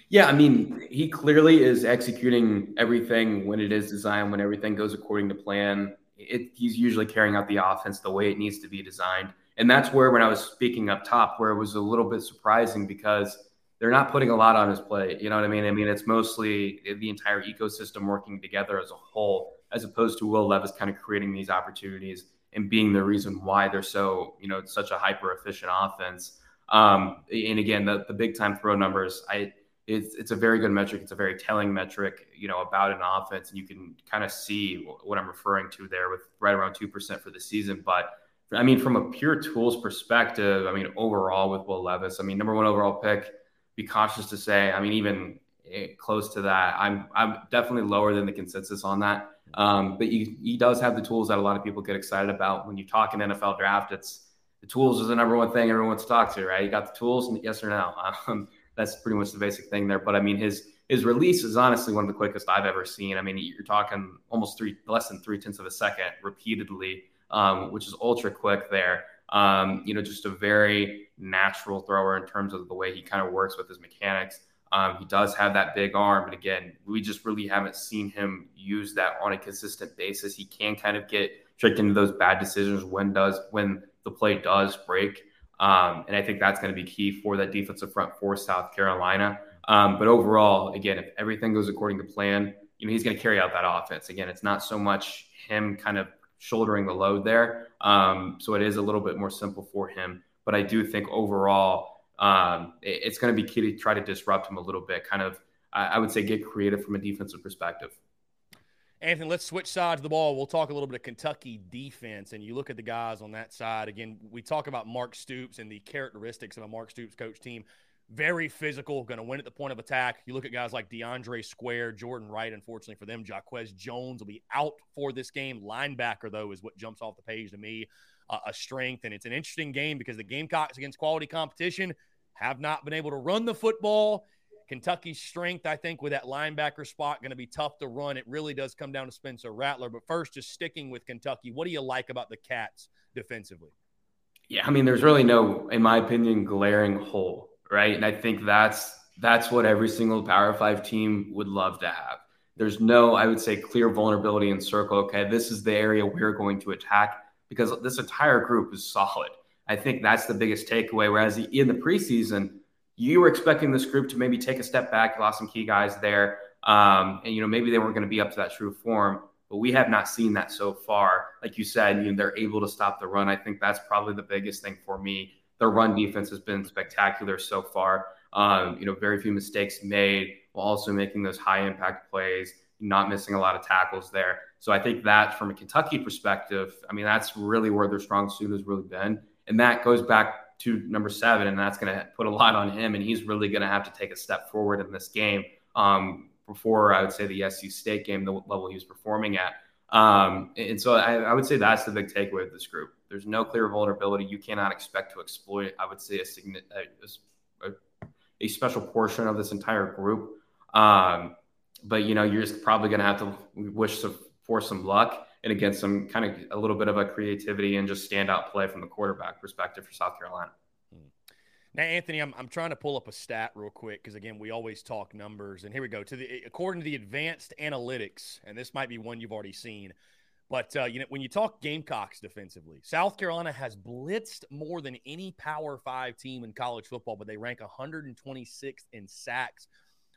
Yeah, I mean, he clearly is executing everything when it is designed, when everything goes according to plan. He's usually carrying out the offense the way it needs to be designed. And that's where, when I was speaking up top, where it was a little bit surprising, because they're not putting a lot on his plate. You know what I mean? I mean, it's mostly the entire ecosystem working together as a whole, as opposed to Will Levis kind of creating these opportunities and being the reason why they're so, you know, such a hyper-efficient offense. And again, the big time throw numbers, it's a very good metric. It's a very telling metric, you know, about an offense. And you can kind of see what I'm referring to there with right around 2% for the season. But I mean, from a pure tools perspective, I mean, overall with Will Levis, I mean, #1 overall pick, be cautious to say, I mean, even close to that, I'm definitely lower than the consensus on that. But he does have the tools that a lot of people get excited about. When you talk an NFL draft, the tools is the #1 thing everyone wants to talk to, right? You got the tools, yes or no. That's pretty much the basic thing there. But I mean, his release is honestly one of the quickest I've ever seen. I mean, you're talking almost less than 3/10 of a second repeatedly, which is ultra quick there. You know, just a very natural thrower in terms of the way he kind of works with his mechanics. He does have that big arm, but again, we just really haven't seen him use that on a consistent basis. He can kind of get tricked into those bad decisions when the play does break. And I think that's going to be key for that defensive front for South Carolina. But overall, again, if everything goes according to plan, you know, he's going to carry out that offense. Again, it's not so much him kind of shouldering the load there. So it is a little bit more simple for him. But I do think overall, it's going to be key to try to disrupt him a little bit, kind of, I would say, get creative from a defensive perspective. Anthony, let's switch sides of the ball. We'll talk a little bit of Kentucky defense, and you look at the guys on that side. Again, we talk about Mark Stoops and the characteristics of a Mark Stoops coach team. Very physical, going to win at the point of attack. You look at guys like DeAndre Square, Jordan Wright, unfortunately for them. Jaquez Jones will be out for this game. Linebacker, though, is what jumps off the page to me, a strength. And it's an interesting game because the Gamecocks against quality competition have not been able to run the football. Kentucky's strength, I think, with that linebacker spot, going to be tough to run. It really does come down to Spencer Rattler. But first, just sticking with Kentucky, what do you like about the Cats defensively? Yeah, I mean, there's really no, in my opinion, glaring hole, right? And I think that's what every single Power 5 team would love to have. There's no, I would say, clear vulnerability in circle. Okay, this is the area we're going to attack, because this entire group is solid. I think that's the biggest takeaway. Whereas in the preseason, you were expecting this group to maybe take a step back, lost some key guys there. And, you know, maybe they weren't going to be up to that true form, but we have not seen that so far. Like you said, you know, they're able to stop the run. I think that's probably the biggest thing for me. Their run defense has been spectacular so far. You know, very few mistakes made while also making those high impact plays, not missing a lot of tackles there. So I think that from a Kentucky perspective, I mean, that's really where their strong suit has really been. And that goes back to #7, and that's going to put a lot on him, and he's really going to have to take a step forward in this game before, I would say, the SC State game, the level he was performing at. And so I would say that's the big takeaway of this group. There's no clear vulnerability. You cannot expect to exploit, I would say, a special portion of this entire group. But, you know, you're just probably going to have to wish for some luck. And again, some kind of a little bit of a creativity and just standout play from the quarterback perspective for South Carolina. Now, Anthony, I'm trying to pull up a stat real quick because, again, we always talk numbers. And here we go. According to the advanced analytics, and this might be one you've already seen, but you know, when you talk Gamecocks defensively, South Carolina has blitzed more than any Power 5 team in college football, but they rank 126th in sacks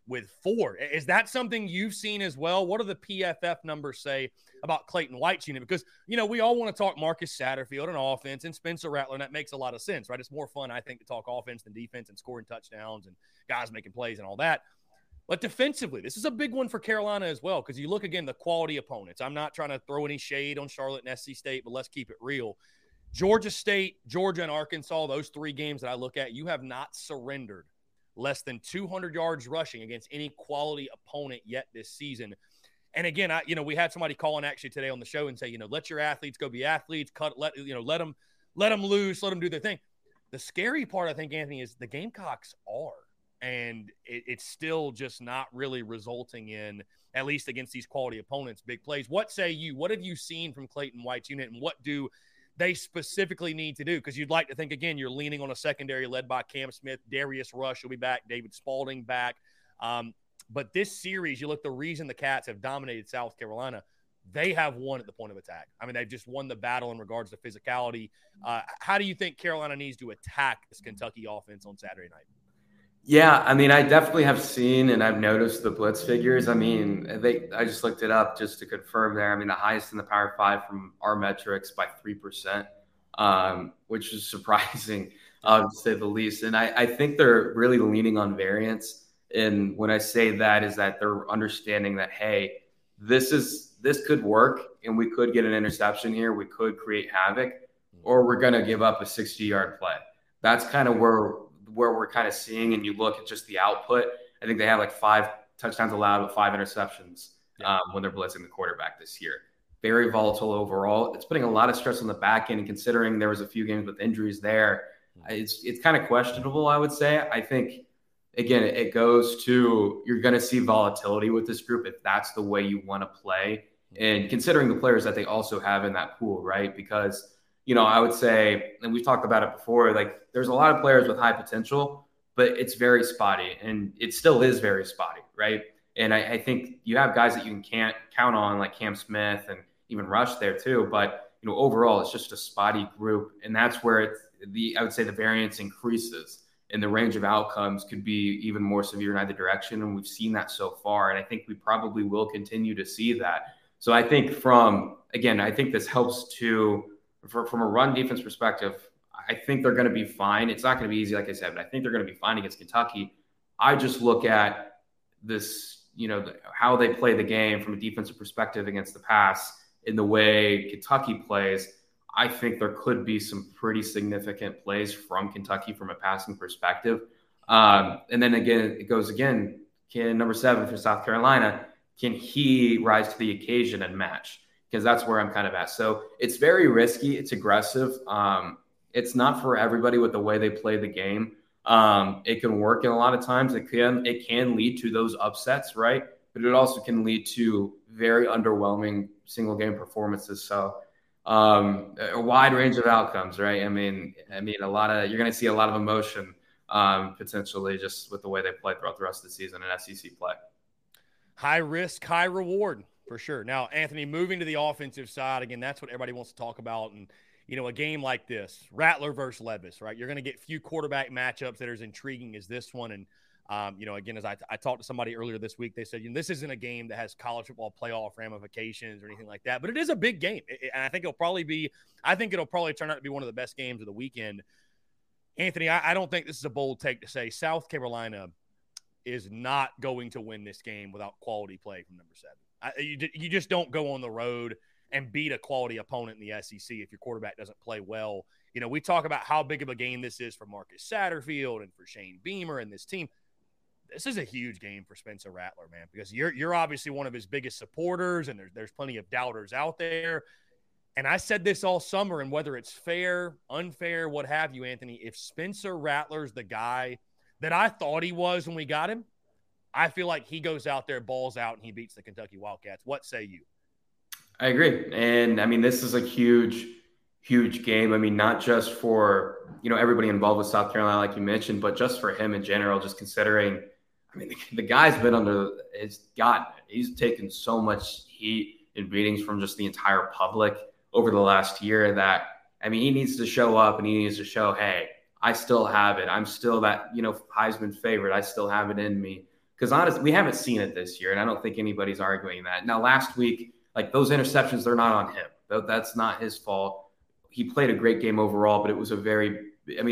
with 4. Is that something you've seen as well? What do the PFF numbers say about Clayton White's unit? Because, you know, we all want to talk Marcus Satterfield and offense and Spencer Rattler, and that makes a lot of sense, right? It's more fun, I think, to talk offense than defense and scoring touchdowns and guys making plays and all that. But defensively, this is a big one for Carolina as well, because you look, again, the quality opponents. I'm not trying to throw any shade on Charlotte and SC State, but let's keep it real. Georgia State, Georgia, and Arkansas, those 3 games that I look at, you have not surrendered less than 200 yards rushing against any quality opponent yet this season. And again, we had somebody calling actually today on the show and say, let your athletes go be athletes, let them loose, let them do their thing. The scary part, I think, Anthony, is the Gamecocks are, and it's still just not really resulting in, at least against these quality opponents, big plays. What say you? What have you seen from Clayton White's unit, and what do they specifically need to do? Because you'd like to think, again, you're leaning on a secondary led by Cam Smith, Darius Rush will be back, David Spalding back. But this series, you look, the reason the Cats have dominated South Carolina, they have won at the point of attack. I mean, they've just won the battle in regards to physicality. How do you think Carolina needs to attack this Kentucky offense on Saturday night? Yeah, I mean, I definitely have seen and I've noticed the blitz figures. I mean, I just looked it up just to confirm there. I mean, the highest in the Power Five from our metrics by 3%, which is surprising, to say the least. And I think they're really leaning on variance. And when I say that, is that they're understanding that, hey, this could work, and we could get an interception here. We could create havoc, or we're going to give up a 60-yard play. That's kind of where we're kind of seeing, and you look at just the output. I think they have like 5 touchdowns allowed with 5 interceptions when they're blitzing the quarterback this year. Very volatile overall. It's putting a lot of stress on the back end, and considering there was a few games with injuries there, it's kind of questionable, I would say. I think, again, it goes to, you're going to see volatility with this group if that's the way you want to play. And considering the players that they also have in that pool, right? Because, I would say, and we've talked about it before, like there's a lot of players with high potential, but it's very spotty, and it still is very spotty, right? And I think you have guys that you can't count on, like Cam Smith and even Rush there too. But, overall, it's just a spotty group. And that's where I would say the variance increases, and the range of outcomes could be even more severe in either direction. And we've seen that so far. And I think we probably will continue to see that. So I think I think this helps from a run defense perspective, I think they're going to be fine. It's not going to be easy, like I said, but I think they're going to be fine against Kentucky. I just look at this, how they play the game from a defensive perspective against the pass, in the way Kentucky plays. I think there could be some pretty significant plays from Kentucky from a passing perspective. And then again, it goes again, number 7 for South Carolina, can he rise to the occasion and match? Because that's where I'm kind of at. So it's very risky. It's aggressive. It's not for everybody with the way they play the game. It can work in a lot of times. It can lead to those upsets, right? But it also can lead to very underwhelming single game performances. So, a wide range of outcomes, right? I mean, you're going to see a lot of emotion, potentially, just with the way they play throughout the rest of the season in SEC play. High risk, high reward for sure. Now, Anthony, moving to the offensive side again, that's what everybody wants to talk about. And, a game like this, Rattler versus Levis, right? You're going to get few quarterback matchups that are as intriguing as this one. And, again, as I talked to somebody earlier this week, they said, this isn't a game that has college football playoff ramifications or anything like that, but it is a big game. And I think it'll probably turn out to be one of the best games of the weekend. Anthony, I don't think this is a bold take to say South Carolina is not going to win this game without quality play from number 7. You just don't go on the road and beat a quality opponent in the SEC if your quarterback doesn't play well. We talk about how big of a game this is for Marcus Satterfield and for Shane Beamer and this team. This is a huge game for Spencer Rattler, man, because you're obviously one of his biggest supporters, and there's plenty of doubters out there. And I said this all summer, and whether it's fair, unfair, what have you, Anthony, if Spencer Rattler's the guy that I thought he was when we got him, I feel like he goes out there, balls out, and he beats the Kentucky Wildcats. What say you? I agree. And, this is a huge, huge game. Not just for, everybody involved with South Carolina, like you mentioned, but just for him in general, just considering – the guy's been he's taken so much heat and beatings from just the entire public over the last year that, he needs to show up, and he needs to show, hey, I still have it. I'm still that, Heisman favorite. I still have it in me. Because honestly, we haven't seen it this year, and I don't think anybody's arguing that. Now, last week, like those interceptions, they're not on him. That's not his fault. He played a great game overall, but it was it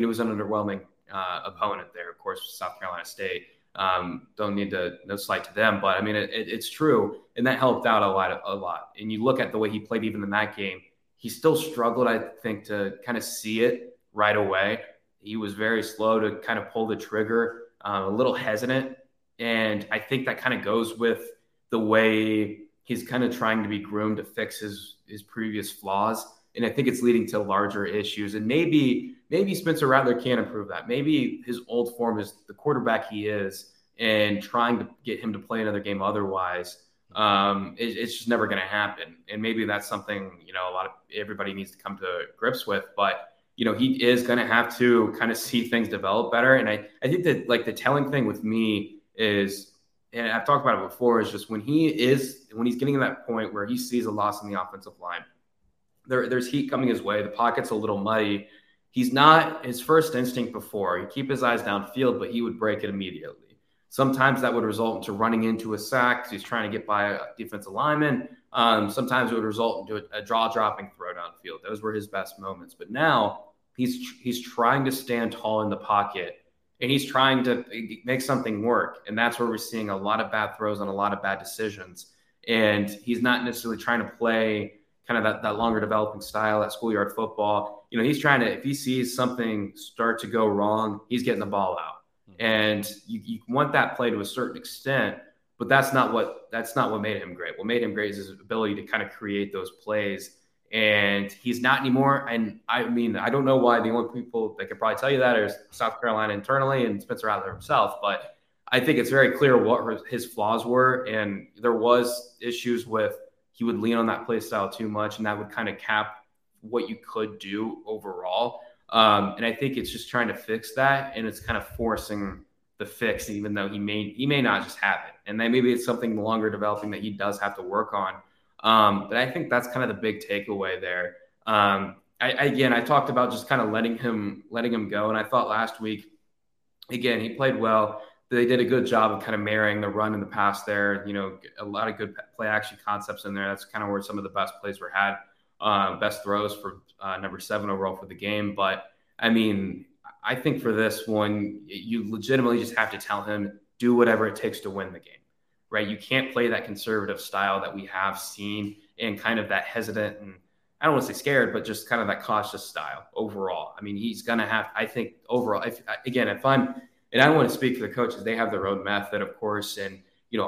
was an underwhelming opponent there, of course, South Carolina State. No slight to them, but it's true. And that helped out a lot. And you look at the way he played, even in that game, he still struggled, I think, to kind of see it right away. He was very slow to kind of pull the trigger, a little hesitant. And I think that kind of goes with the way he's kind of trying to be groomed to fix his previous flaws. And I think it's leading to larger issues. And maybe Spencer Rattler can improve that. Maybe his old form is the quarterback he is, and trying to get him to play another game otherwise, it's just never going to happen. And maybe that's something, everybody needs to come to grips with. But, he is going to have to kind of see things develop better. And I think that, the telling thing with me is, and I've talked about it before, is just when he's getting to that point where he sees a loss in the offensive line, there's heat coming his way. The pocket's a little muddy. He's not his first instinct before. He'd keep his eyes downfield, but he would break it immediately. Sometimes that would result into running into a sack because he's trying to get by a defensive lineman. Sometimes it would result into a jaw-dropping throw downfield. Those were his best moments. But now he's trying to stand tall in the pocket, and he's trying to make something work. And that's where we're seeing a lot of bad throws and a lot of bad decisions. And he's not necessarily trying to play kind of that longer developing style, that schoolyard football. He's trying to, if he sees something start to go wrong, he's getting the ball out. And you want that play to a certain extent, but that's not what made him great. What made him great is his ability to kind of create those plays. And he's not anymore. And I don't know why. The only people that could probably tell you that are South Carolina internally and Spencer Rattler himself. But I think it's very clear what his flaws were. And there was issues with, he would lean on that play style too much, and that would kind of cap what you could do overall. And I think it's just trying to fix that, and it's kind of forcing the fix, even though he may not just have it. And then maybe it's something longer developing that he does have to work on. But I think that's kind of the big takeaway there. I talked about just kind of letting him go. And I thought last week, again, he played well. They did a good job of kind of marrying the run and the pass there. A lot of good play action concepts in there. That's kind of where some of the best plays were had. Best throws for number 7 overall for the game. But I think for this one, you legitimately just have to tell him, do whatever it takes to win the game, right? You can't play that conservative style that we have seen, and kind of that hesitant, and I don't want to say scared, but just kind of that cautious style overall. He's going to have, I think overall, and I want to speak for the coaches. They have their own method, of course, and,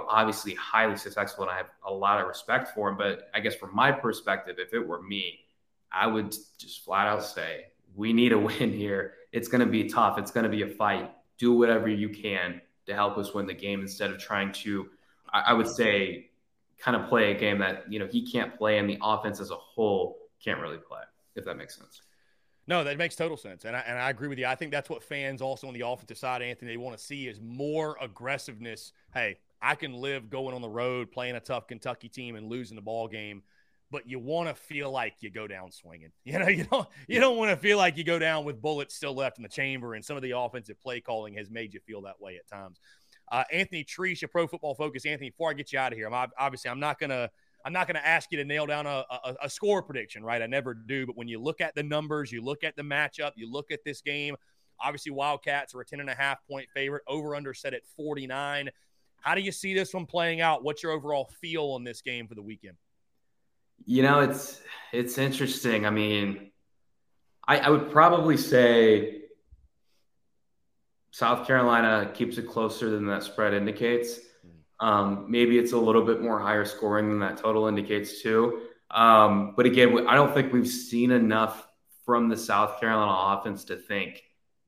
obviously highly successful, and I have a lot of respect for them. But I guess from my perspective, if it were me, I would just flat out say, we need a win here. It's going to be tough. It's going to be a fight. Do whatever you can to help us win the game, instead of trying to, I would say, kind of play a game that, he can't play, and the offense as a whole can't really play, if that makes sense. No, that makes total sense, and I agree with you. I think that's what fans also on the offensive side, Anthony, they want to see is more aggressiveness. Hey, I can live going on the road, playing a tough Kentucky team, and losing the ball game, but you want to feel like you go down swinging. You don't want to feel like you go down with bullets still left in the chamber, and some of the offensive play calling has made you feel that way at times. Anthony Treash, a Pro Football Focus. Anthony, before I get you out of here, I'm not going to ask you to nail down a score prediction, right? I never do. But when you look at the numbers, you look at the matchup, you look at this game, obviously Wildcats are a 10.5-point favorite, over-under set at 49. How do you see this one playing out? What's your overall feel on this game for the weekend? It's interesting. I would probably say South Carolina keeps it closer than that spread indicates. Maybe it's a little bit more higher scoring than that total indicates too. But again, I don't think we've seen enough from the South Carolina offense to think,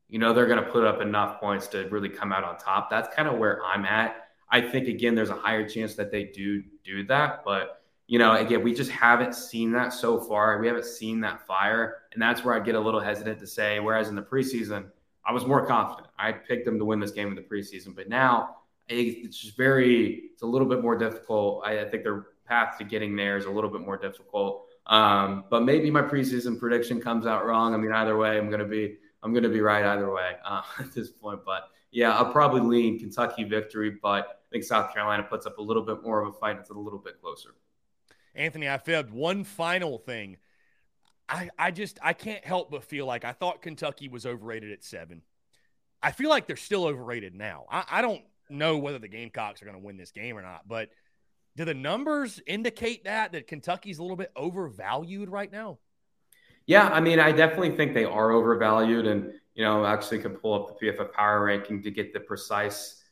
they're going to put up enough points to really come out on top. That's kind of where I'm at. I think, again, there's a higher chance that they do that. But, again, we just haven't seen that so far. We haven't seen that fire. And that's where I get a little hesitant to say, whereas in the preseason, I was more confident. I picked them to win this game in the preseason. But now, it's a little bit more difficult. I think their path to getting there is a little bit more difficult. But maybe my preseason prediction comes out wrong. Either way, I'm going to be right either way at this point. But yeah, I'll probably lean Kentucky victory, but I think South Carolina puts up a little bit more of a fight. It's a little bit closer. Anthony, I fibbed. One final thing. I can't help but feel like I thought Kentucky was overrated at 7. I feel like they're still overrated now. I don't know whether the Gamecocks are going to win this game or not, but do the numbers indicate that Kentucky's a little bit overvalued right now? Yeah, I definitely think they are overvalued, and actually can pull up the PFF power ranking to get the precise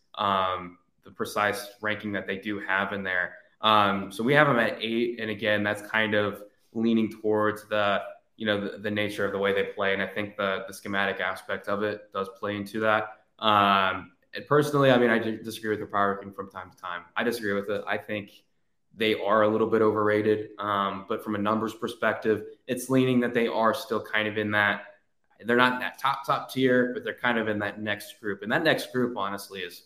ranking that they do have in there. So we have them at 8. And again, that's kind of leaning towards the nature of the way they play. And I think the schematic aspect of it does play into that. And personally, I mean, I disagree with the power ranking from time to time. I disagree with it. I think they are a little bit overrated. But from a numbers perspective, it's leaning that they are still kind of in that. They're not in that top tier, but they're kind of in that next group. And that next group, honestly, is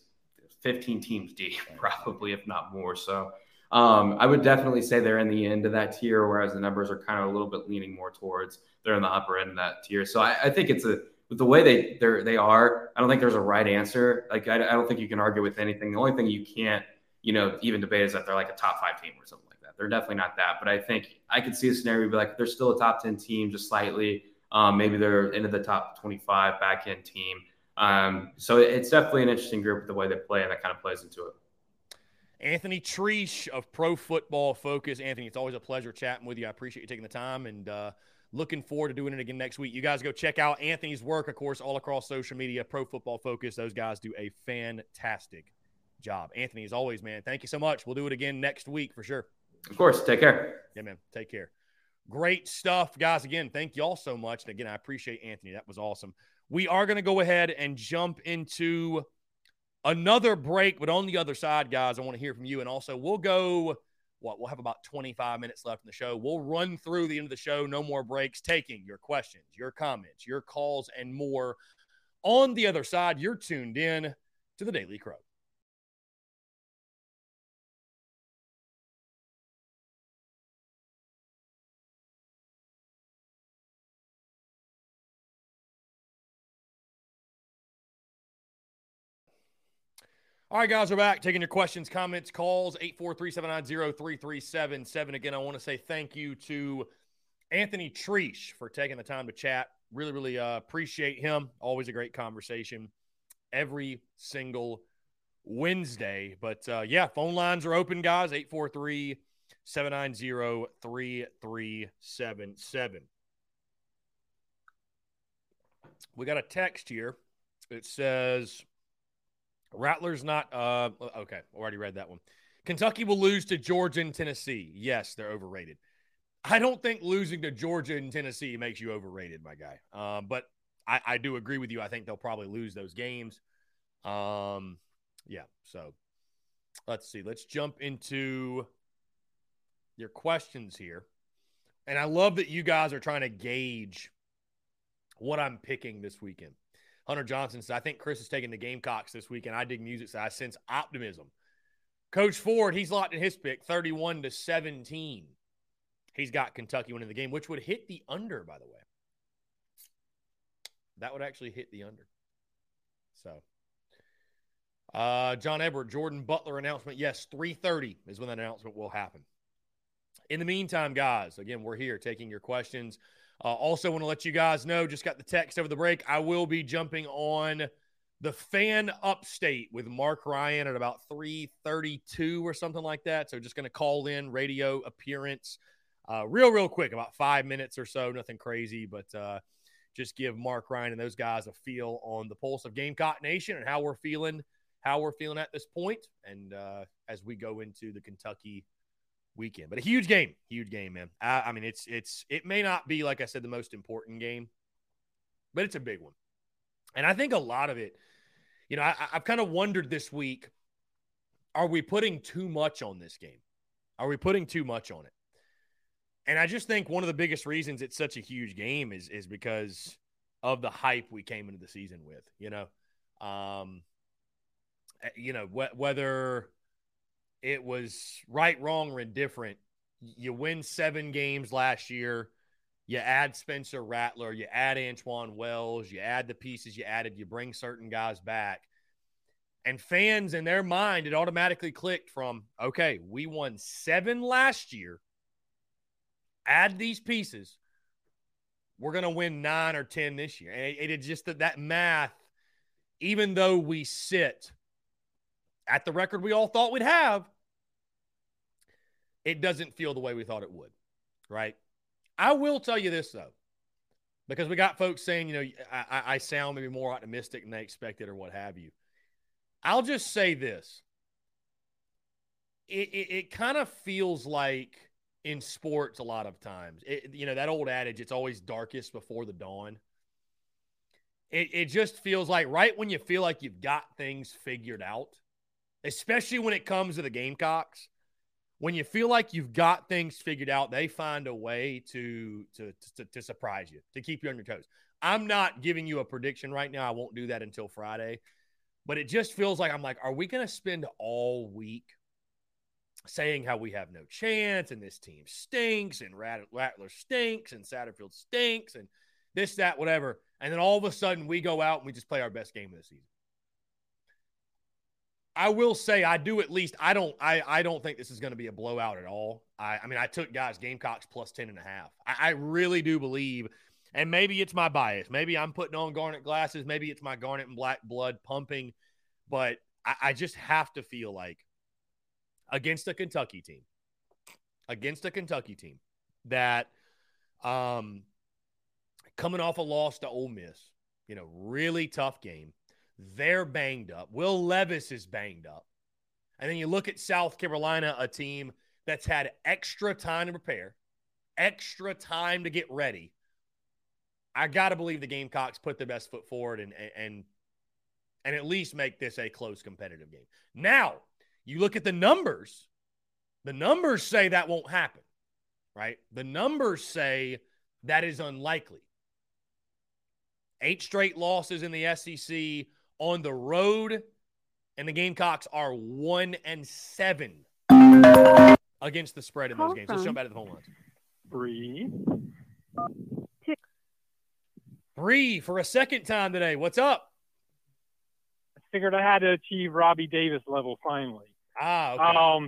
15 teams deep, probably, if not more. So I would definitely say they're in the end of that tier, whereas the numbers are kind of a little bit leaning more towards they're in the upper end of that tier. So I think it's with the way they are, I don't think there's a right answer. Like, I don't think you can argue with anything. The only thing you can't, even debate is that they're like a top 5 team or something like that. They're definitely not that. But I think I could see a scenario where they're still a top 10 team, just slightly. Maybe they're into the top 25 back end team. So it's definitely an interesting group, the way they play, and that kind of plays into it. Anthony Treash of Pro Football Focus. Anthony, it's always a pleasure chatting with you. I appreciate you taking the time, and looking forward to doing it again next week. You guys go check out Anthony's work, of course, all across social media, Pro Football Focus. Those guys do a fantastic job. Anthony, as always, man, thank you so much. We'll do it again next week for sure. Of course. Take care. Yeah, man. Take care. Great stuff, guys. Again, thank y'all so much. And again, I appreciate Anthony. That was awesome. We are going to go ahead and jump into another break, but on the other side, guys, I want to hear from you. And also, we'll have about 25 minutes left in the show. We'll run through the end of the show. No more breaks, taking your questions, your comments, your calls, and more. On the other side, you're tuned in to The Daily Crow. All right, guys, we're back. Taking your questions, comments, calls, 843-790-3377. Again, I want to say thank you to Anthony Treash for taking the time to chat. Really, really appreciate him. Always a great conversation every single Wednesday. But, yeah, phone lines are open, guys, 843-790-3377. We got a text here. It says... Rattler's not okay, already read that one. Kentucky will lose to Georgia and Tennessee. Yes, they're overrated. I don't think losing to Georgia and Tennessee makes you overrated, my guy. But I do agree with you. I think they'll probably lose those games. Yeah, so let's see. Let's jump into your questions here. And I love that you guys are trying to gauge what I'm picking this weekend. Hunter Johnson says, I think Chris is taking the Gamecocks this week, and I dig music, so I sense optimism. Coach Ford, he's locked in his pick, 31-17. He's got Kentucky winning the game, which would hit the under, by the way. That would actually hit the under. So, John Ebert, Jordan Butler announcement. Yes, 3:30 is when that announcement will happen. In the meantime, guys, again, we're here taking your questions. Also want to let you guys know, just got the text over the break, I will be jumping on the Fan Upstate with Mark Ryan at about 3:32 or something like that. So just going to call in, radio appearance, real quick, about 5 minutes or so, nothing crazy, but just give Mark Ryan and those guys a feel on the pulse of Gamecock Nation and how we're feeling at this point, and as we go into the Kentucky weekend. But a huge game, man. I mean, it may not be, like I said, the most important game, but it's a big one. And I think a lot of it, I've kind of wondered this week, are we putting too much on this game? Are we putting too much on it? And I just think one of the biggest reasons it's such a huge game is because of the hype we came into the season with, whether it was right, wrong, or indifferent. You win 7 games last year. You add Spencer Rattler. You add Antoine Wells. You add the pieces you added. You bring certain guys back. And fans, in their mind, it automatically clicked from, okay, we won 7 last year. Add these pieces. We're going to win 9 or 10 this year. And it is just that math, even though we sit at the record we all thought we'd have, it doesn't feel the way we thought it would, right? I will tell you this, though, because we got folks saying, I sound maybe more optimistic than they expected or what have you. I'll just say this. it kind of feels like in sports a lot of times, that old adage, it's always darkest before the dawn. It just feels like right when you feel like you've got things figured out, especially when it comes to the Gamecocks, when you feel like you've got things figured out, they find a way to surprise you, to keep you on your toes. I'm not giving you a prediction right now. I won't do that until Friday. But it just feels like I'm like, are we going to spend all week saying how we have no chance and this team stinks and Rattler stinks and Satterfield stinks and this, that, whatever. And then all of a sudden we go out and we just play our best game of the season. I will say I do at least – I don't think this is going to be a blowout at all. I took guys Gamecocks plus 10.5. I really do believe – and maybe it's my bias. Maybe I'm putting on garnet glasses. Maybe it's my garnet and black blood pumping. But I just have to feel like against a Kentucky team that coming off a loss to Ole Miss, really tough game. They're banged up. Will Levis is banged up. And then you look at South Carolina, a team that's had extra time to prepare, extra time to get ready. I got to believe the Gamecocks put their best foot forward and at least make this a close competitive game. Now, you look at the numbers. The numbers say that won't happen, right? The numbers say that is unlikely. 8 straight losses in the SEC on the road, and the Gamecocks are 1-7 against the spread in those games. Let's jump out of the home runs. 3, 2. Bree, for a second time today, what's up? I figured I had to achieve Robbie Davis level finally. Okay.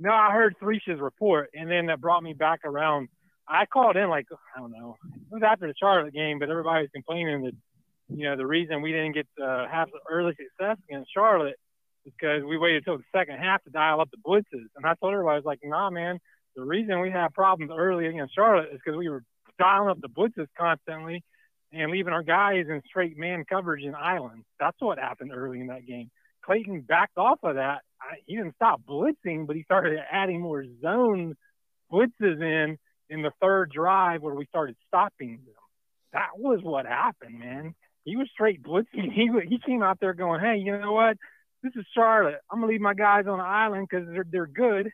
No, I heard Threesh's report, and then that brought me back around. I called in I don't know. It was after the Charlotte game, but everybody was complaining that, the reason we didn't get to have early success against Charlotte is because we waited until the second half to dial up the blitzes. And I told everybody, I was like, nah, man, the reason we had problems early against Charlotte is because we were dialing up the blitzes constantly and leaving our guys in straight man coverage in islands. That's what happened early in that game. Clayton backed off of that. He didn't stop blitzing, but he started adding more zone blitzes in the third drive where we started stopping them. That was what happened, man. He was straight blitzing. He came out there going, hey, you know what? This is Charlotte. I'm going to leave my guys on the island because they're good.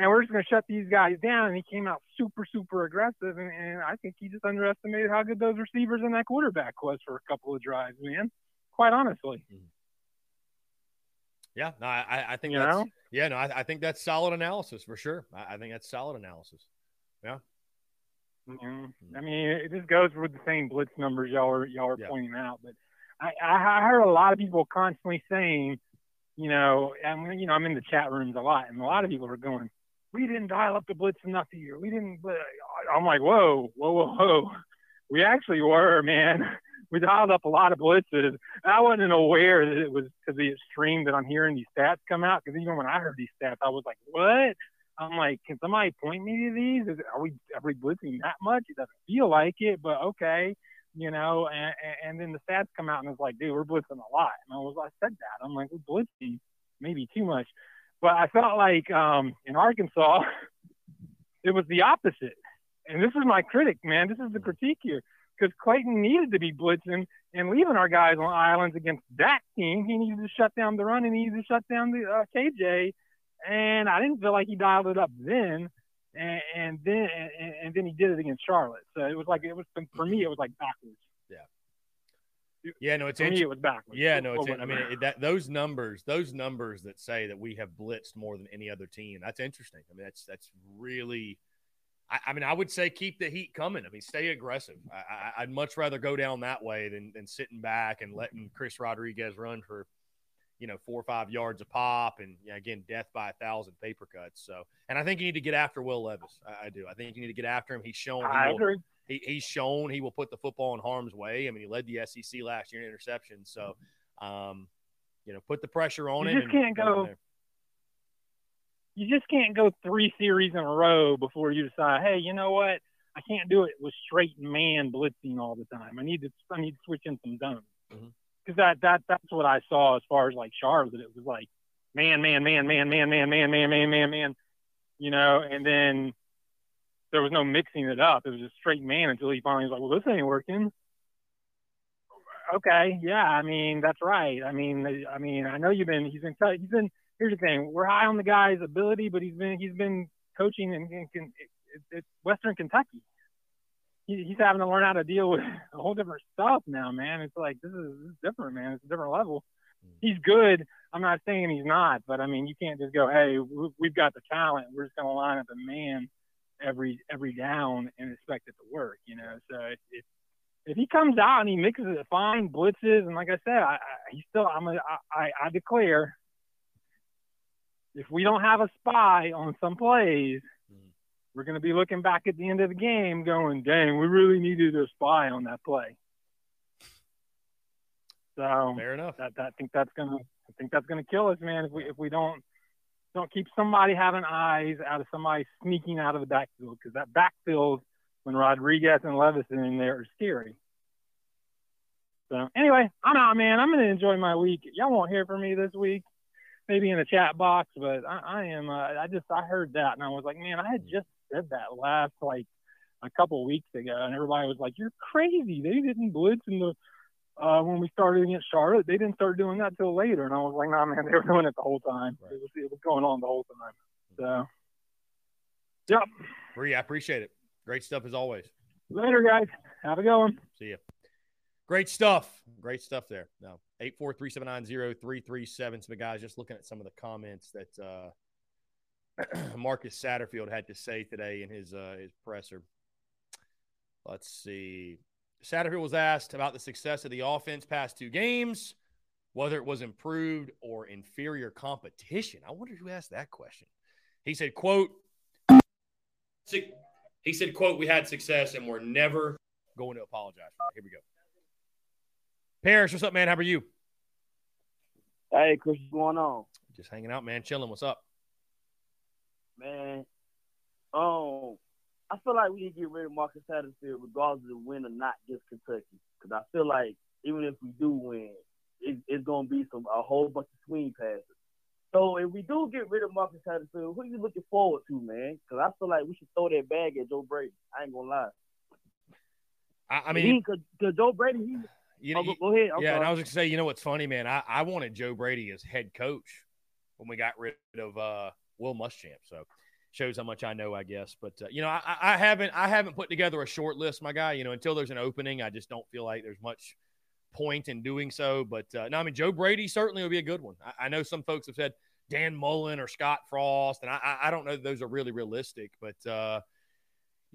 And we're just going to shut these guys down. And he came out super, super aggressive. And I think he just underestimated how good those receivers and that quarterback was for a couple of drives, man. Quite honestly. Yeah, no, I think that's – yeah, no, I think that's solid analysis for sure. I think that's solid analysis. Yeah. I mean, it just goes with the same blitz numbers y'all are pointing out. But I heard a lot of people constantly saying, I'm in the chat rooms a lot, and a lot of people are going, we didn't dial up the blitz enough here. We didn't. I'm like, whoa. We actually were, man. We dialed up a lot of blitzes. I wasn't aware that it was to the extreme that I'm hearing these stats come out. Because even when I heard these stats, I was like, what? I'm like, can somebody point me to these? Are we blitzing that much? It doesn't feel like it, but okay. And then the stats come out and it's like, dude, we're blitzing a lot. And I said that. I'm like, we're blitzing maybe too much. But I felt like in Arkansas, it was the opposite. And this is my critic, man. This is the critique here. Because Clayton needed to be blitzing and leaving our guys on islands against that team. He needed to shut down the run and he needed to shut down the KJ. And I didn't feel like he dialed it up then. And then he did it against Charlotte. So it was like, for me, it was like backwards. Yeah, no, it's me. It was backwards. Yeah, no, it's. I mean, those numbers that say that we have blitzed more than any other team. That's interesting. I mean, that's really. I would say keep the heat coming. I mean, stay aggressive. I'd much rather go down that way than sitting back and letting Chris Rodriguez run for, 4 or 5 yards a pop, and again, death by 1,000 paper cuts. So, and I think you need to get after Will Levis. I do. I think you need to get after him. He's shown he will put the football in harm's way. I mean, he led the SEC last year in interceptions. So, put the pressure on him. You just can't go 3 series in a row before you decide, hey, you know what? I can't do it with straight man blitzing all the time. I need to switch in some zones. Because that's what I saw as far as like Charlotte. It was like, man. You know, and then there was no mixing it up. It was just straight man until he finally was like, well, this ain't working. Okay, yeah, I mean, that's right. I mean, I know he's been. Here's the thing: we're high on the guy's ability, but he's been coaching in Western Kentucky. He's having to learn how to deal with a whole different stuff now, man. It's like this is different, man. It's a different level. He's good. I'm not saying he's not, but I mean, you can't just go, hey, we've got the talent. We're just gonna line up a man every down and expect it to work, you know. So it's if he comes out and he mixes it fine, blitzes, and like I said, I declare, if we don't have a spy on some plays, we're going to be looking back at the end of the game going, dang, we really needed a spy on that play. So fair enough. I think that's gonna kill us, man. If we don't keep somebody having eyes out of somebody sneaking out of the backfield, because that backfield, when Rodriguez and Levis are in there, are scary. So anyway, I'm out, man. I'm going to enjoy my week. Y'all won't hear from me this week, maybe in the chat box, but I am. I heard that and I was like, man, I had just said that last a couple weeks ago, and everybody was like, you're crazy. They didn't blitz in the when we started against Charlotte. They didn't start doing that till later, and I was like, nah, man, they were doing it the whole time. Right. It was going on the whole time. So, yep. Bree, I appreciate it. Great stuff as always. Later, guys. Have a good one. See you. Great stuff. Great stuff there. No, 843-790-337. Some guys just looking at some of the comments that Marcus Satterfield had to say today in his presser. Let's see. Satterfield was asked about the success of the offense past two games, whether it was improved or inferior competition. I wonder who asked that question. He said, quote, we had success and we're never going to apologize for it. Here we go. Parrish, what's up, man? How are you? Hey, Chris, what's going on? Just hanging out, man. Chilling. What's up? Man, I feel like we need to get rid of Marcus Satterfield regardless of win or not against Kentucky. Because I feel like even if we do win, it's going to be a whole bunch of swing passes. So if we do get rid of Marcus Satterfield, who are you looking forward to, man? Because I feel like we should throw that bag at Joe Brady. I ain't gonna lie. I mean, because Joe Brady, go ahead. I'm sorry. And I was gonna say, you know what's funny, man? I wanted Joe Brady as head coach when we got rid of Will Muschamp. So shows how much I know, I guess. But I haven't put together a short list, my guy. You know, until there's an opening, I just don't feel like there's much point in doing so, but no, I mean, Joe Brady certainly would be a good one. I know some folks have said Dan Mullen or Scott Frost, and I don't know that those are really realistic, but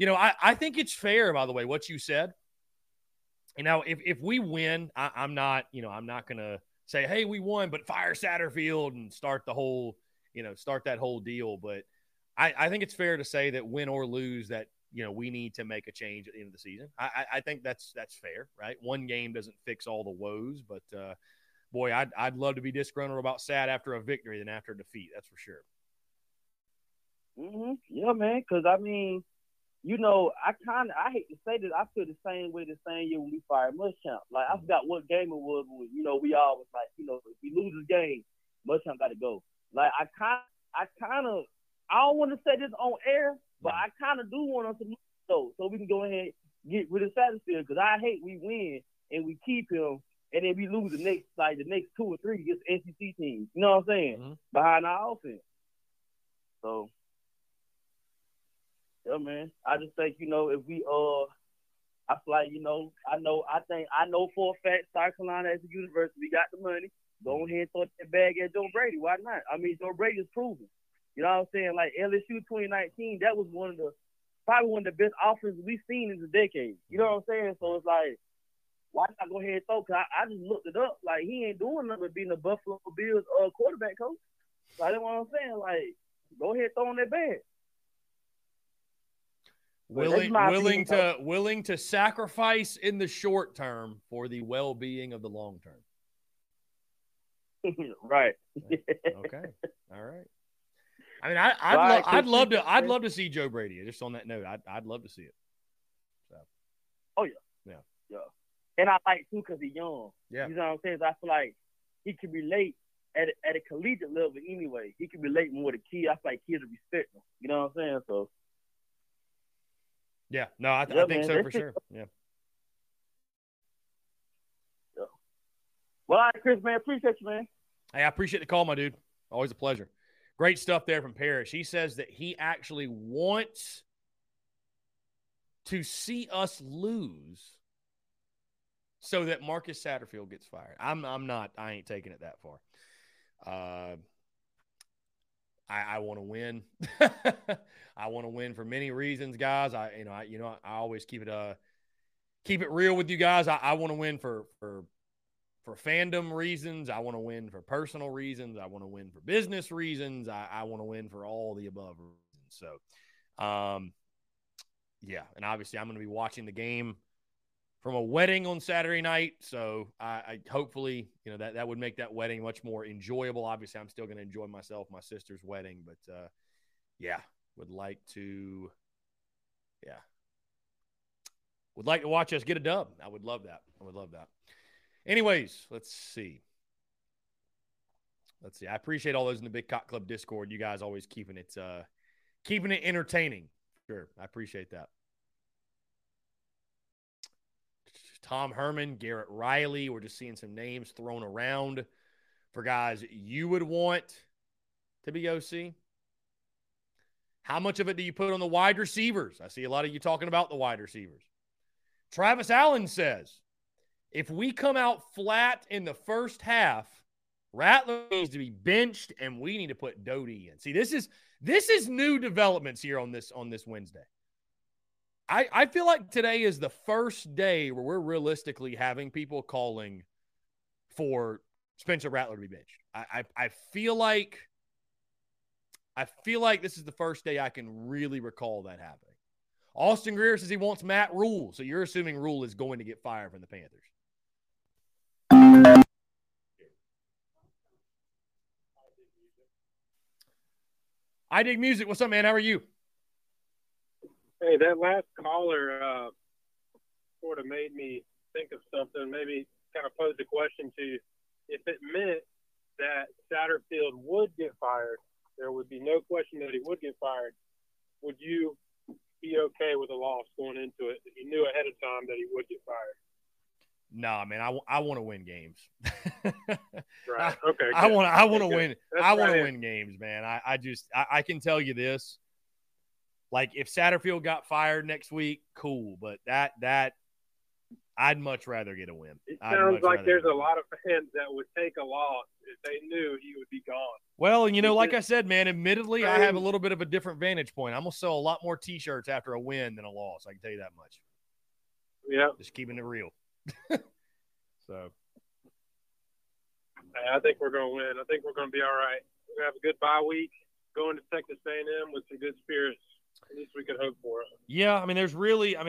I think it's fair, by the way, what you said. You know, if we win, I'm not gonna say, hey, we won, but fire Satterfield and start that whole deal. But I think it's fair to say that win or lose, that we need to make a change at the end of the season. I think that's fair, right? One game doesn't fix all the woes, but boy, I'd love to be disgruntled about Sat after a victory than after a defeat. That's for sure. Mm-hmm. Yeah, man. Because I hate to say this, I feel the same way the same year when we fired Muschamp. Like, I forgot what game it was. When, we all was like, if we lose this game, Muschamp got to go. Like, I kind of, I don't want to say this on air, but I kind of do want us to lose, though, so we can go ahead and get rid of Satterfield, because I hate we win and we keep him, and then we lose the next two or three against SEC teams. You know what I'm saying? Mm-hmm. Behind our offense. So, yeah, man. I just think, if we I feel like, I know for a fact South Carolina as a university got the money. Go ahead and throw that bag at Joe Brady. Why not? I mean, Joe Brady is proven. You know what I'm saying? Like, LSU 2019, that was probably one of the best offenses we've seen in the decade. You know what I'm saying? So it's like, why not go ahead and throw? Because I just looked it up. Like, he ain't doing nothing but being the Buffalo Bills quarterback coach. So that's what I'm saying. Like, go ahead and throw on that bag. Willing to sacrifice in the short term for the well-being of the long term. Right. Okay. All right. I mean, I'd love to see Joe Brady. Just on that note, I'd love to see it. So. Oh yeah. And I like too because he's young. Yeah, you know what I'm saying. So I feel like he can relate at a collegiate level anyway, he can relate more to kids. I feel like kids respect him. You know what I'm saying? So. Yeah, no, I think so for sure. Yeah. So. Well, all right, Chris, man, appreciate you, man. Hey, I appreciate the call, my dude. Always a pleasure. Great stuff there from Parrish. He says that he actually wants to see us lose so that Marcus Satterfield gets fired. I ain't taking it that far. I want to win. I want to win for many reasons, guys. I always keep it real with you guys. I want to win for fandom reasons. I want to win for personal reasons. I want to win for business reasons. I want to win for all the above reasons. So, yeah. And obviously I'm going to be watching the game from a wedding on Saturday night. So I hopefully, that would make that wedding much more enjoyable. Obviously I'm still going to enjoy myself, my sister's wedding, but would like to watch us get a dub. I would love that. Anyways, let's see. I appreciate all those in the Big Cock Club Discord. You guys always keeping it entertaining. Sure, I appreciate that. Tom Herman, Garrett Riley. We're just seeing some names thrown around for guys you would want to be OC. How much of it do you put on the wide receivers? I see a lot of you talking about the wide receivers. Travis Allen says, if we come out flat in the first half, Rattler needs to be benched, and we need to put Doty in. See, this is new developments here on this Wednesday. I feel like today is the first day where we're realistically having people calling for Spencer Rattler to be benched. I feel like this is the first day I can really recall that happening. Austin Greer says he wants Matt Rule, so you're assuming Rule is going to get fired from the Panthers. I Dig Music. What's up, man? How are you? Hey, that last caller sort of made me think of something, maybe kind of posed a question to you. If it meant that Satterfield would get fired, there would be no question that he would get fired. Would you be okay with a loss going into it if you knew ahead of time that he would get fired? Nah, man, I want to win games. Right. Okay. I want to win. I want to win games, man. I can tell you this. Like, if Satterfield got fired next week, cool. But that I'd much rather get a win. It sounds like there's a lot of fans that would take a loss if they knew he would be gone. Well, like I said, man, admittedly, I have a little bit of a different vantage point. I'm going to sell a lot more T-shirts after a win than a loss. I can tell you that much. Yeah. Just keeping it real. So I think we're going to win. I think we're going to be all right. We're going to have a good bye week, going to Texas A&M with some good spirits. At least we could hope for it. Yeah,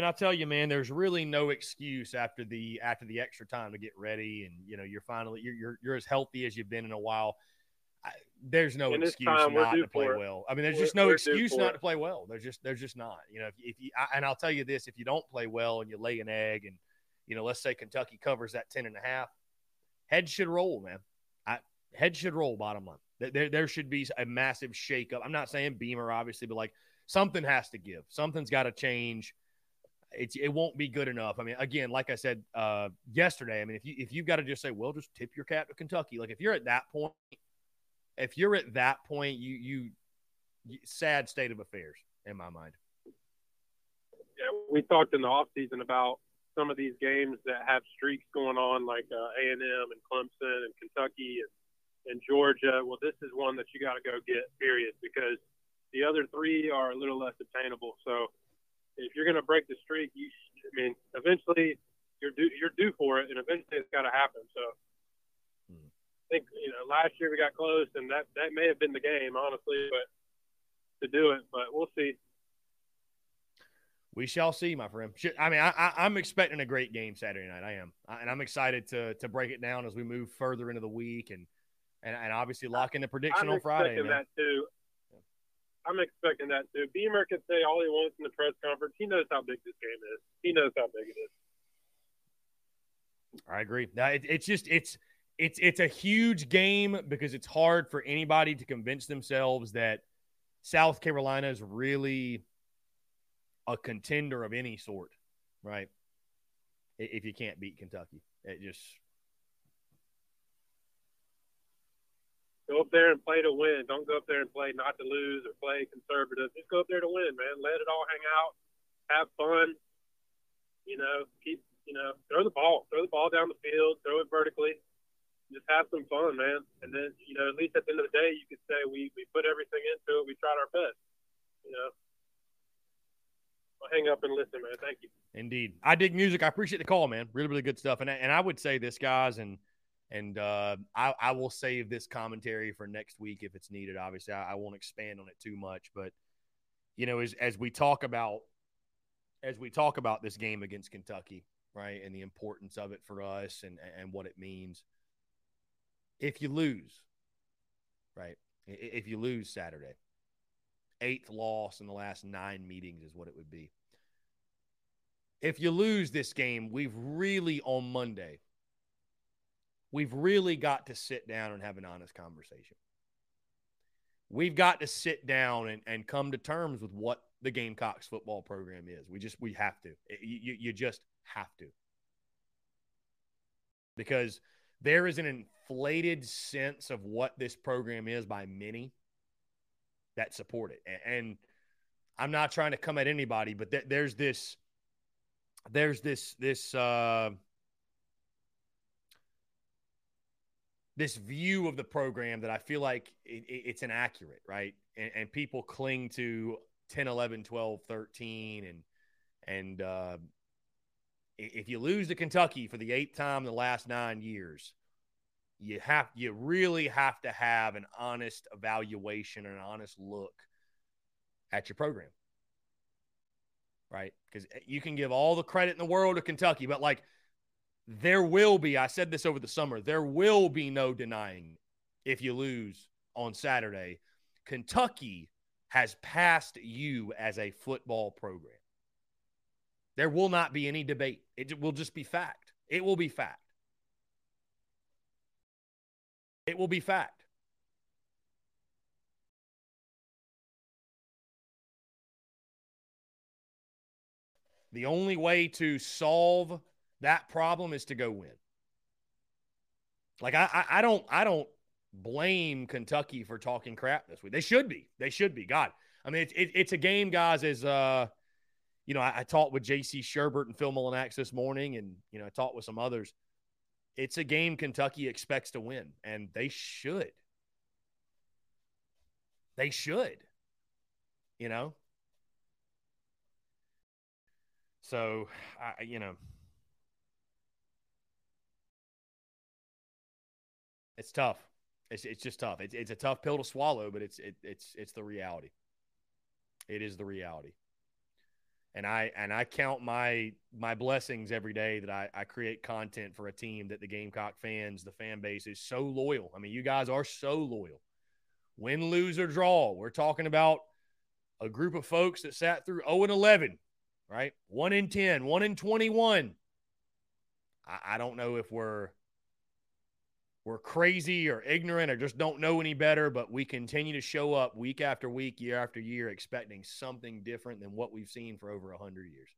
I tell you, man, there's really no excuse after the extra time to get ready, and you're finally you're as healthy as you've been in a while. There's no excuse not to play well. There's just not. If I'll tell you this: if you don't play well and you lay an egg, and let's say Kentucky covers that 10.5, head should roll, man. Head should roll. Bottom line, there should be a massive shakeup. I'm not saying Beamer, obviously, but something has to give. Something's got to change. It won't be good enough. Again, like I said yesterday, if you've got to just say, well, just tip your cap to Kentucky. Like, if you're at that point, you sad state of affairs in my mind. Yeah, we talked in the offseason about some of these games that have streaks going on, like A&M and Clemson and Kentucky and Georgia. Well, this is one that you got to go get, period, because the other three are a little less attainable. So if you're going to break the streak, eventually you're due for it, and eventually it's got to happen. So I think, last year we got close, and that may have been the game, honestly, but to do it. But we'll see. We shall see, my friend. I'm expecting a great game Saturday night. I am. And I'm excited to break it down as we move further into the week and obviously lock in the prediction on Friday. I'm expecting that too. Beamer can say all he wants in the press conference. He knows how big this game is. He knows how big it is. I agree. It's it's a huge game because it's hard for anybody to convince themselves that South Carolina is really a contender of any sort, right? If you can't beat Kentucky, it just go up there and play to win. Don't go up there and play not to lose or play conservative. Just go up there to win, man. Let it all hang out. Have fun. You know, throw the ball. Throw the ball down the field. Throw it vertically. Just have some fun, man. And then, you know, at least at the end of the day, you could say we put everything into it. We tried our best, you know. I'll hang up and listen, man. Thank you. Indeed. I Dig Music. I appreciate the call, man. Really, really good stuff. And I would say this, guys, and I will save this commentary for next week if it's needed. Obviously, I won't expand on it too much. But, you know, as we talk about this game against Kentucky, right, and the importance of it for us and what it means, if you lose, right, if you lose Saturday, 8th loss in the last 9 meetings is what it would be. If you lose this game, on Monday, we've really got to sit down and have an honest conversation. We've got to sit down and come to terms with what the Gamecocks football program is. We have to. You just have to. Because there is an inflated sense of what this program is by many that support it. And I'm not trying to come at anybody, but there's this view of the program that I feel like it's inaccurate, right? And people cling to 10, 11, 12, 13. And if you lose to Kentucky for the 8th time in the last 9 years, you really have to have an honest evaluation and an honest look at your program, right? Because you can give all the credit in the world to Kentucky, but like there will be, I said this over the summer, there will be no denying if you lose on Saturday, Kentucky has passed you as a football program. There will not be any debate. It will just be fact. It will be fact. It will be fact. The only way to solve that problem is to go win. Like I don't blame Kentucky for talking crap this week. They should be. God, I mean, it's a game, guys. I talked with J.C. Sherbert and Phil Mullinax this morning, and you know I talked with some others. It's a game Kentucky expects to win, and they should. They should, you know? So, it's tough. It's just tough. It's a tough pill to swallow, but it's the reality. It is the reality. And I count my blessings every day that I create content for a team that the Gamecock fans, the fan base is so loyal. I mean, you guys are so loyal. Win, lose, or draw. We're talking about a group of folks that sat through 0-11, right? 1-10, 1-21. I don't know if we're crazy or ignorant or just don't know any better, but we continue to show up week after week, year after year, expecting something different than what we've seen for over 100 years.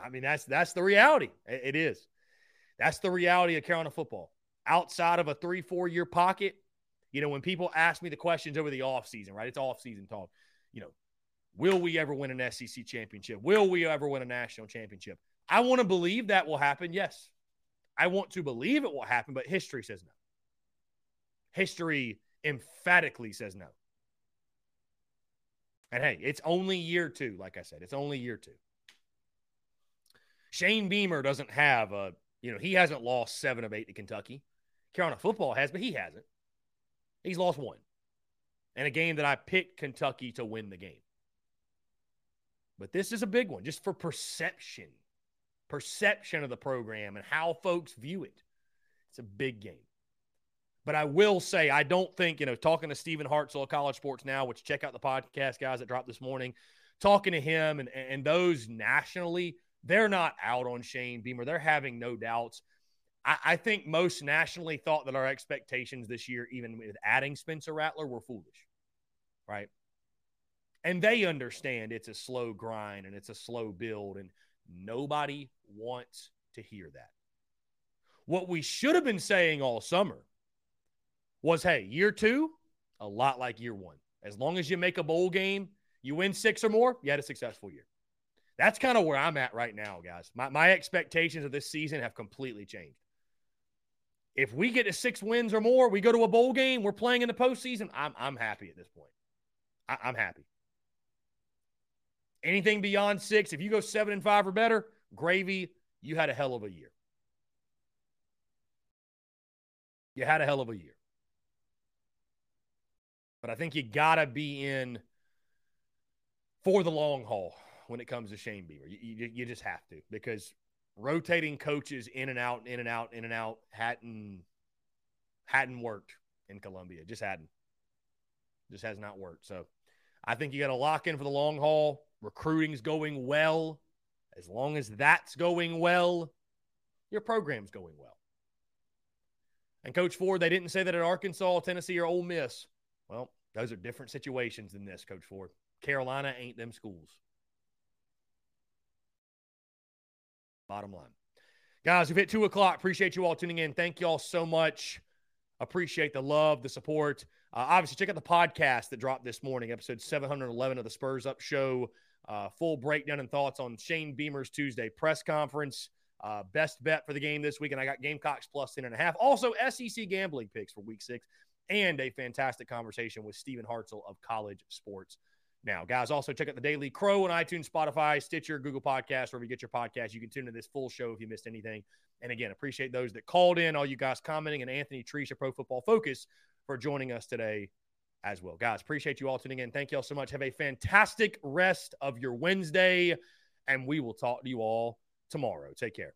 I mean, that's the reality. It is. That's the reality of Carolina football. Outside of a 3-4 year pocket, you know, when people ask me the questions over the offseason, right, it's off-season talk, you know, will we ever win an SEC championship? Will we ever win a national championship? I want to believe that will happen, yes. I want to believe it will happen, but history says no. History emphatically says no. And, hey, it's only year 2, like I said. It's only year 2. Shane Beamer doesn't have he hasn't lost 7 of 8 to Kentucky. Carolina football has, but he hasn't. He's lost 1. And a game that I picked Kentucky to win the game. But this is a big one, just for perception. Perception of the program and how folks view it. It's a big game. But I will say, I don't think, talking to Stephen Hartzell of College Sports Now, which check out the podcast, guys, that dropped this morning, talking to him and those nationally, they're not out on Shane Beamer. They're having no doubts. I think most nationally thought that our expectations this year, even with adding Spencer Rattler, were foolish, right? And they understand it's a slow grind and it's a slow build, and nobody wants to hear that. What we should have been saying all summer was, hey, year two, a lot like year one. As long as you make a bowl game, you win 6 or more, you had a successful year. That's kind of where I'm at right now, guys. My expectations of this season have completely changed. If we get to 6 wins or more, we go to a bowl game, we're playing in the postseason, I'm happy at this point. I'm happy. Anything beyond 6, if you go 7-5 or better, gravy, you had a hell of a year. You had a hell of a year. But I think you got to be in for the long haul when it comes to Shane Beamer. You just have to, because rotating coaches in and out hadn't worked in Columbia. It just hadn't. Just has not worked. So I think you got to lock in for the long haul. Recruiting's going well. As long as that's going well, your program's going well. And Coach Ford, they didn't say that at Arkansas, Tennessee, or Ole Miss. Well, those are different situations than this, Coach Ford. Carolina ain't them schools. Bottom line. Guys, we've hit 2 o'clock. Appreciate you all tuning in. Thank you all so much. Appreciate the love, the support. Obviously, check out the podcast that dropped this morning, episode 711 of the Spurs Up Show. Full breakdown and thoughts on Shane Beamer's Tuesday press conference. Best bet for the game this week, and I got Gamecocks plus 10.5. Also, SEC gambling picks for week 6, and a fantastic conversation with Stephen Hartzell of College Sports Now. Guys, also check out The Daily Crow on iTunes, Spotify, Stitcher, Google Podcasts, wherever you get your podcasts. You can tune into this full show if you missed anything. And again, appreciate those that called in, all you guys commenting, and Anthony Treash of Pro Football Focus for joining us today as well. Guys, appreciate you all tuning in. Thank you all so much. Have a fantastic rest of your Wednesday, and we will talk to you all tomorrow. Take care.